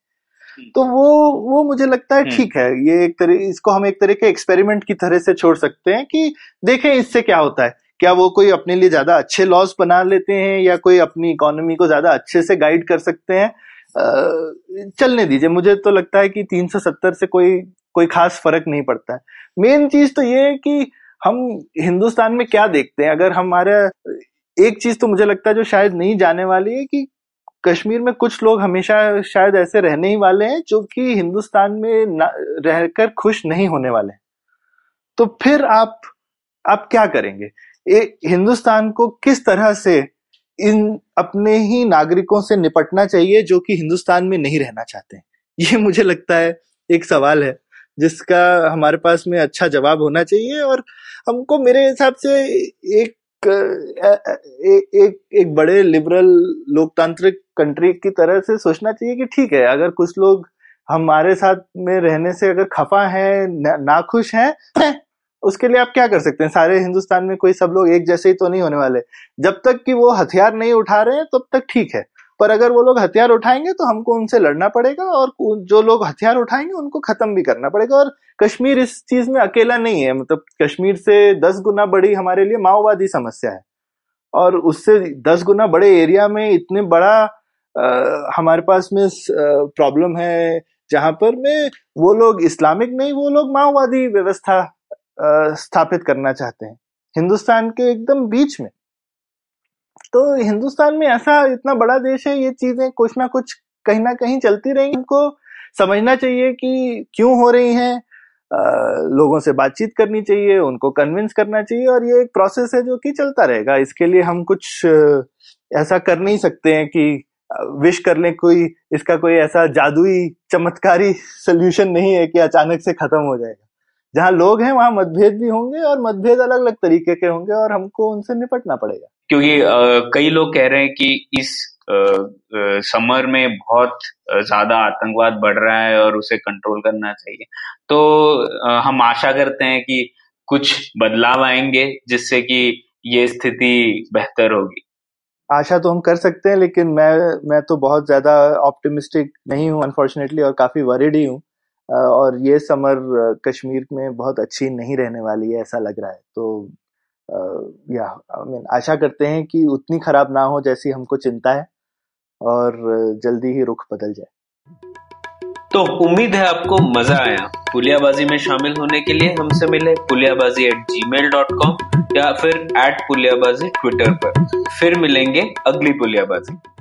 तो वो वो मुझे लगता है ठीक है, ये एक तरह, इसको हम एक तरह के एक्सपेरिमेंट की तरह से छोड़ सकते हैं कि देखें इससे क्या होता है, क्या वो कोई अपने लिए ज्यादा अच्छे लॉज बना लेते हैं या कोई अपनी इकोनॉमी को ज्यादा अच्छे से गाइड कर सकते हैं। चलने दीजिए, मुझे तो लगता है कि तीन सौ सत्तर से कोई कोई खास फर्क नहीं पड़ता है। मेन चीज तो ये है कि हम हिंदुस्तान में क्या देखते हैं। अगर हमारे, एक चीज तो मुझे लगता है जो शायद नहीं जाने वाली है कि कश्मीर में कुछ लोग हमेशा शायद ऐसे रहने ही वाले हैं जो कि हिंदुस्तान में रहकर खुश नहीं होने वाले, तो फिर आप आप क्या करेंगे? ए, हिंदुस्तान को किस तरह से इन अपने ही नागरिकों से निपटना चाहिए जो कि हिंदुस्तान में नहीं रहना चाहते, ये मुझे लगता है एक सवाल है जिसका हमारे पास में अच्छा जवाब होना चाहिए। और हमको मेरे हिसाब से एक एक एक, एक बड़े लिबरल लोकतांत्रिक कंट्री की तरह से सोचना चाहिए कि ठीक है अगर कुछ लोग हमारे साथ में रहने से अगर खफा है, नाखुश हैं, उसके लिए आप क्या कर सकते हैं? सारे हिंदुस्तान में कोई सब लोग एक जैसे ही तो नहीं होने वाले। जब तक कि वो हथियार नहीं उठा रहे हैं तब तक ठीक है, पर अगर वो लोग हथियार उठाएंगे तो हमको उनसे लड़ना पड़ेगा, और जो लोग हथियार उठाएंगे उनको खत्म भी करना पड़ेगा। और कश्मीर इस चीज में अकेला नहीं है, मतलब कश्मीर से दस गुना बड़ी हमारे लिए माओवादी समस्या है, और उससे दस गुना बड़े एरिया में इतने बड़ा आ, हमारे पास में प्रॉब्लम है जहां पर में वो लोग इस्लामिक नहीं, वो लोग माओवादी व्यवस्था आ, स्थापित करना चाहते हैं हिंदुस्तान के एकदम बीच में। तो हिंदुस्तान में ऐसा इतना बड़ा देश है, ये चीजें कुछ ना कुछ कहीं ना कहीं चलती रहेंगी। हमको समझना चाहिए कि क्यों हो रही हैं, लोगों से बातचीत करनी चाहिए, उनको कन्विंस करना चाहिए, और ये एक प्रोसेस है जो कि चलता रहेगा। इसके लिए हम कुछ ऐसा कर नहीं सकते हैं कि विश कर लें, कोई इसका कोई ऐसा जादुई चमत्कारी सोल्यूशन नहीं है कि अचानक से खत्म हो जाएगा। जहाँ लोग हैं वहां मतभेद भी होंगे, और मतभेद अलग अलग तरीके के होंगे, और हमको उनसे निपटना पड़ेगा। क्योंकि आ, कई लोग कह रहे हैं कि इस आ, आ, समर में बहुत ज्यादा आतंकवाद बढ़ रहा है और उसे कंट्रोल करना चाहिए। तो आ, हम आशा करते हैं कि कुछ बदलाव आएंगे जिससे कि ये स्थिति बेहतर होगी। आशा तो हम कर सकते हैं, लेकिन मैं मैं तो बहुत ज्यादा ऑप्टिमिस्टिक नहीं हूँ अनफॉर्चुनेटली, और काफी वरीड ही हूँ। और ये समर कश्मीर में बहुत अच्छी नहीं रहने वाली है ऐसा लग रहा है। तो या आई मीन आशा करते हैं कि उतनी खराब ना हो जैसी हमको चिंता है, और जल्दी ही रुख बदल जाए। तो उम्मीद है आपको मजा आया। पुलियाबाजी में शामिल होने के लिए हमसे मिले Puliyabaazi at ji mail dot com या फिर एट पुलियाबाजी ट्विटर पर। फिर मिलेंगे अगली पुलियाबाजी।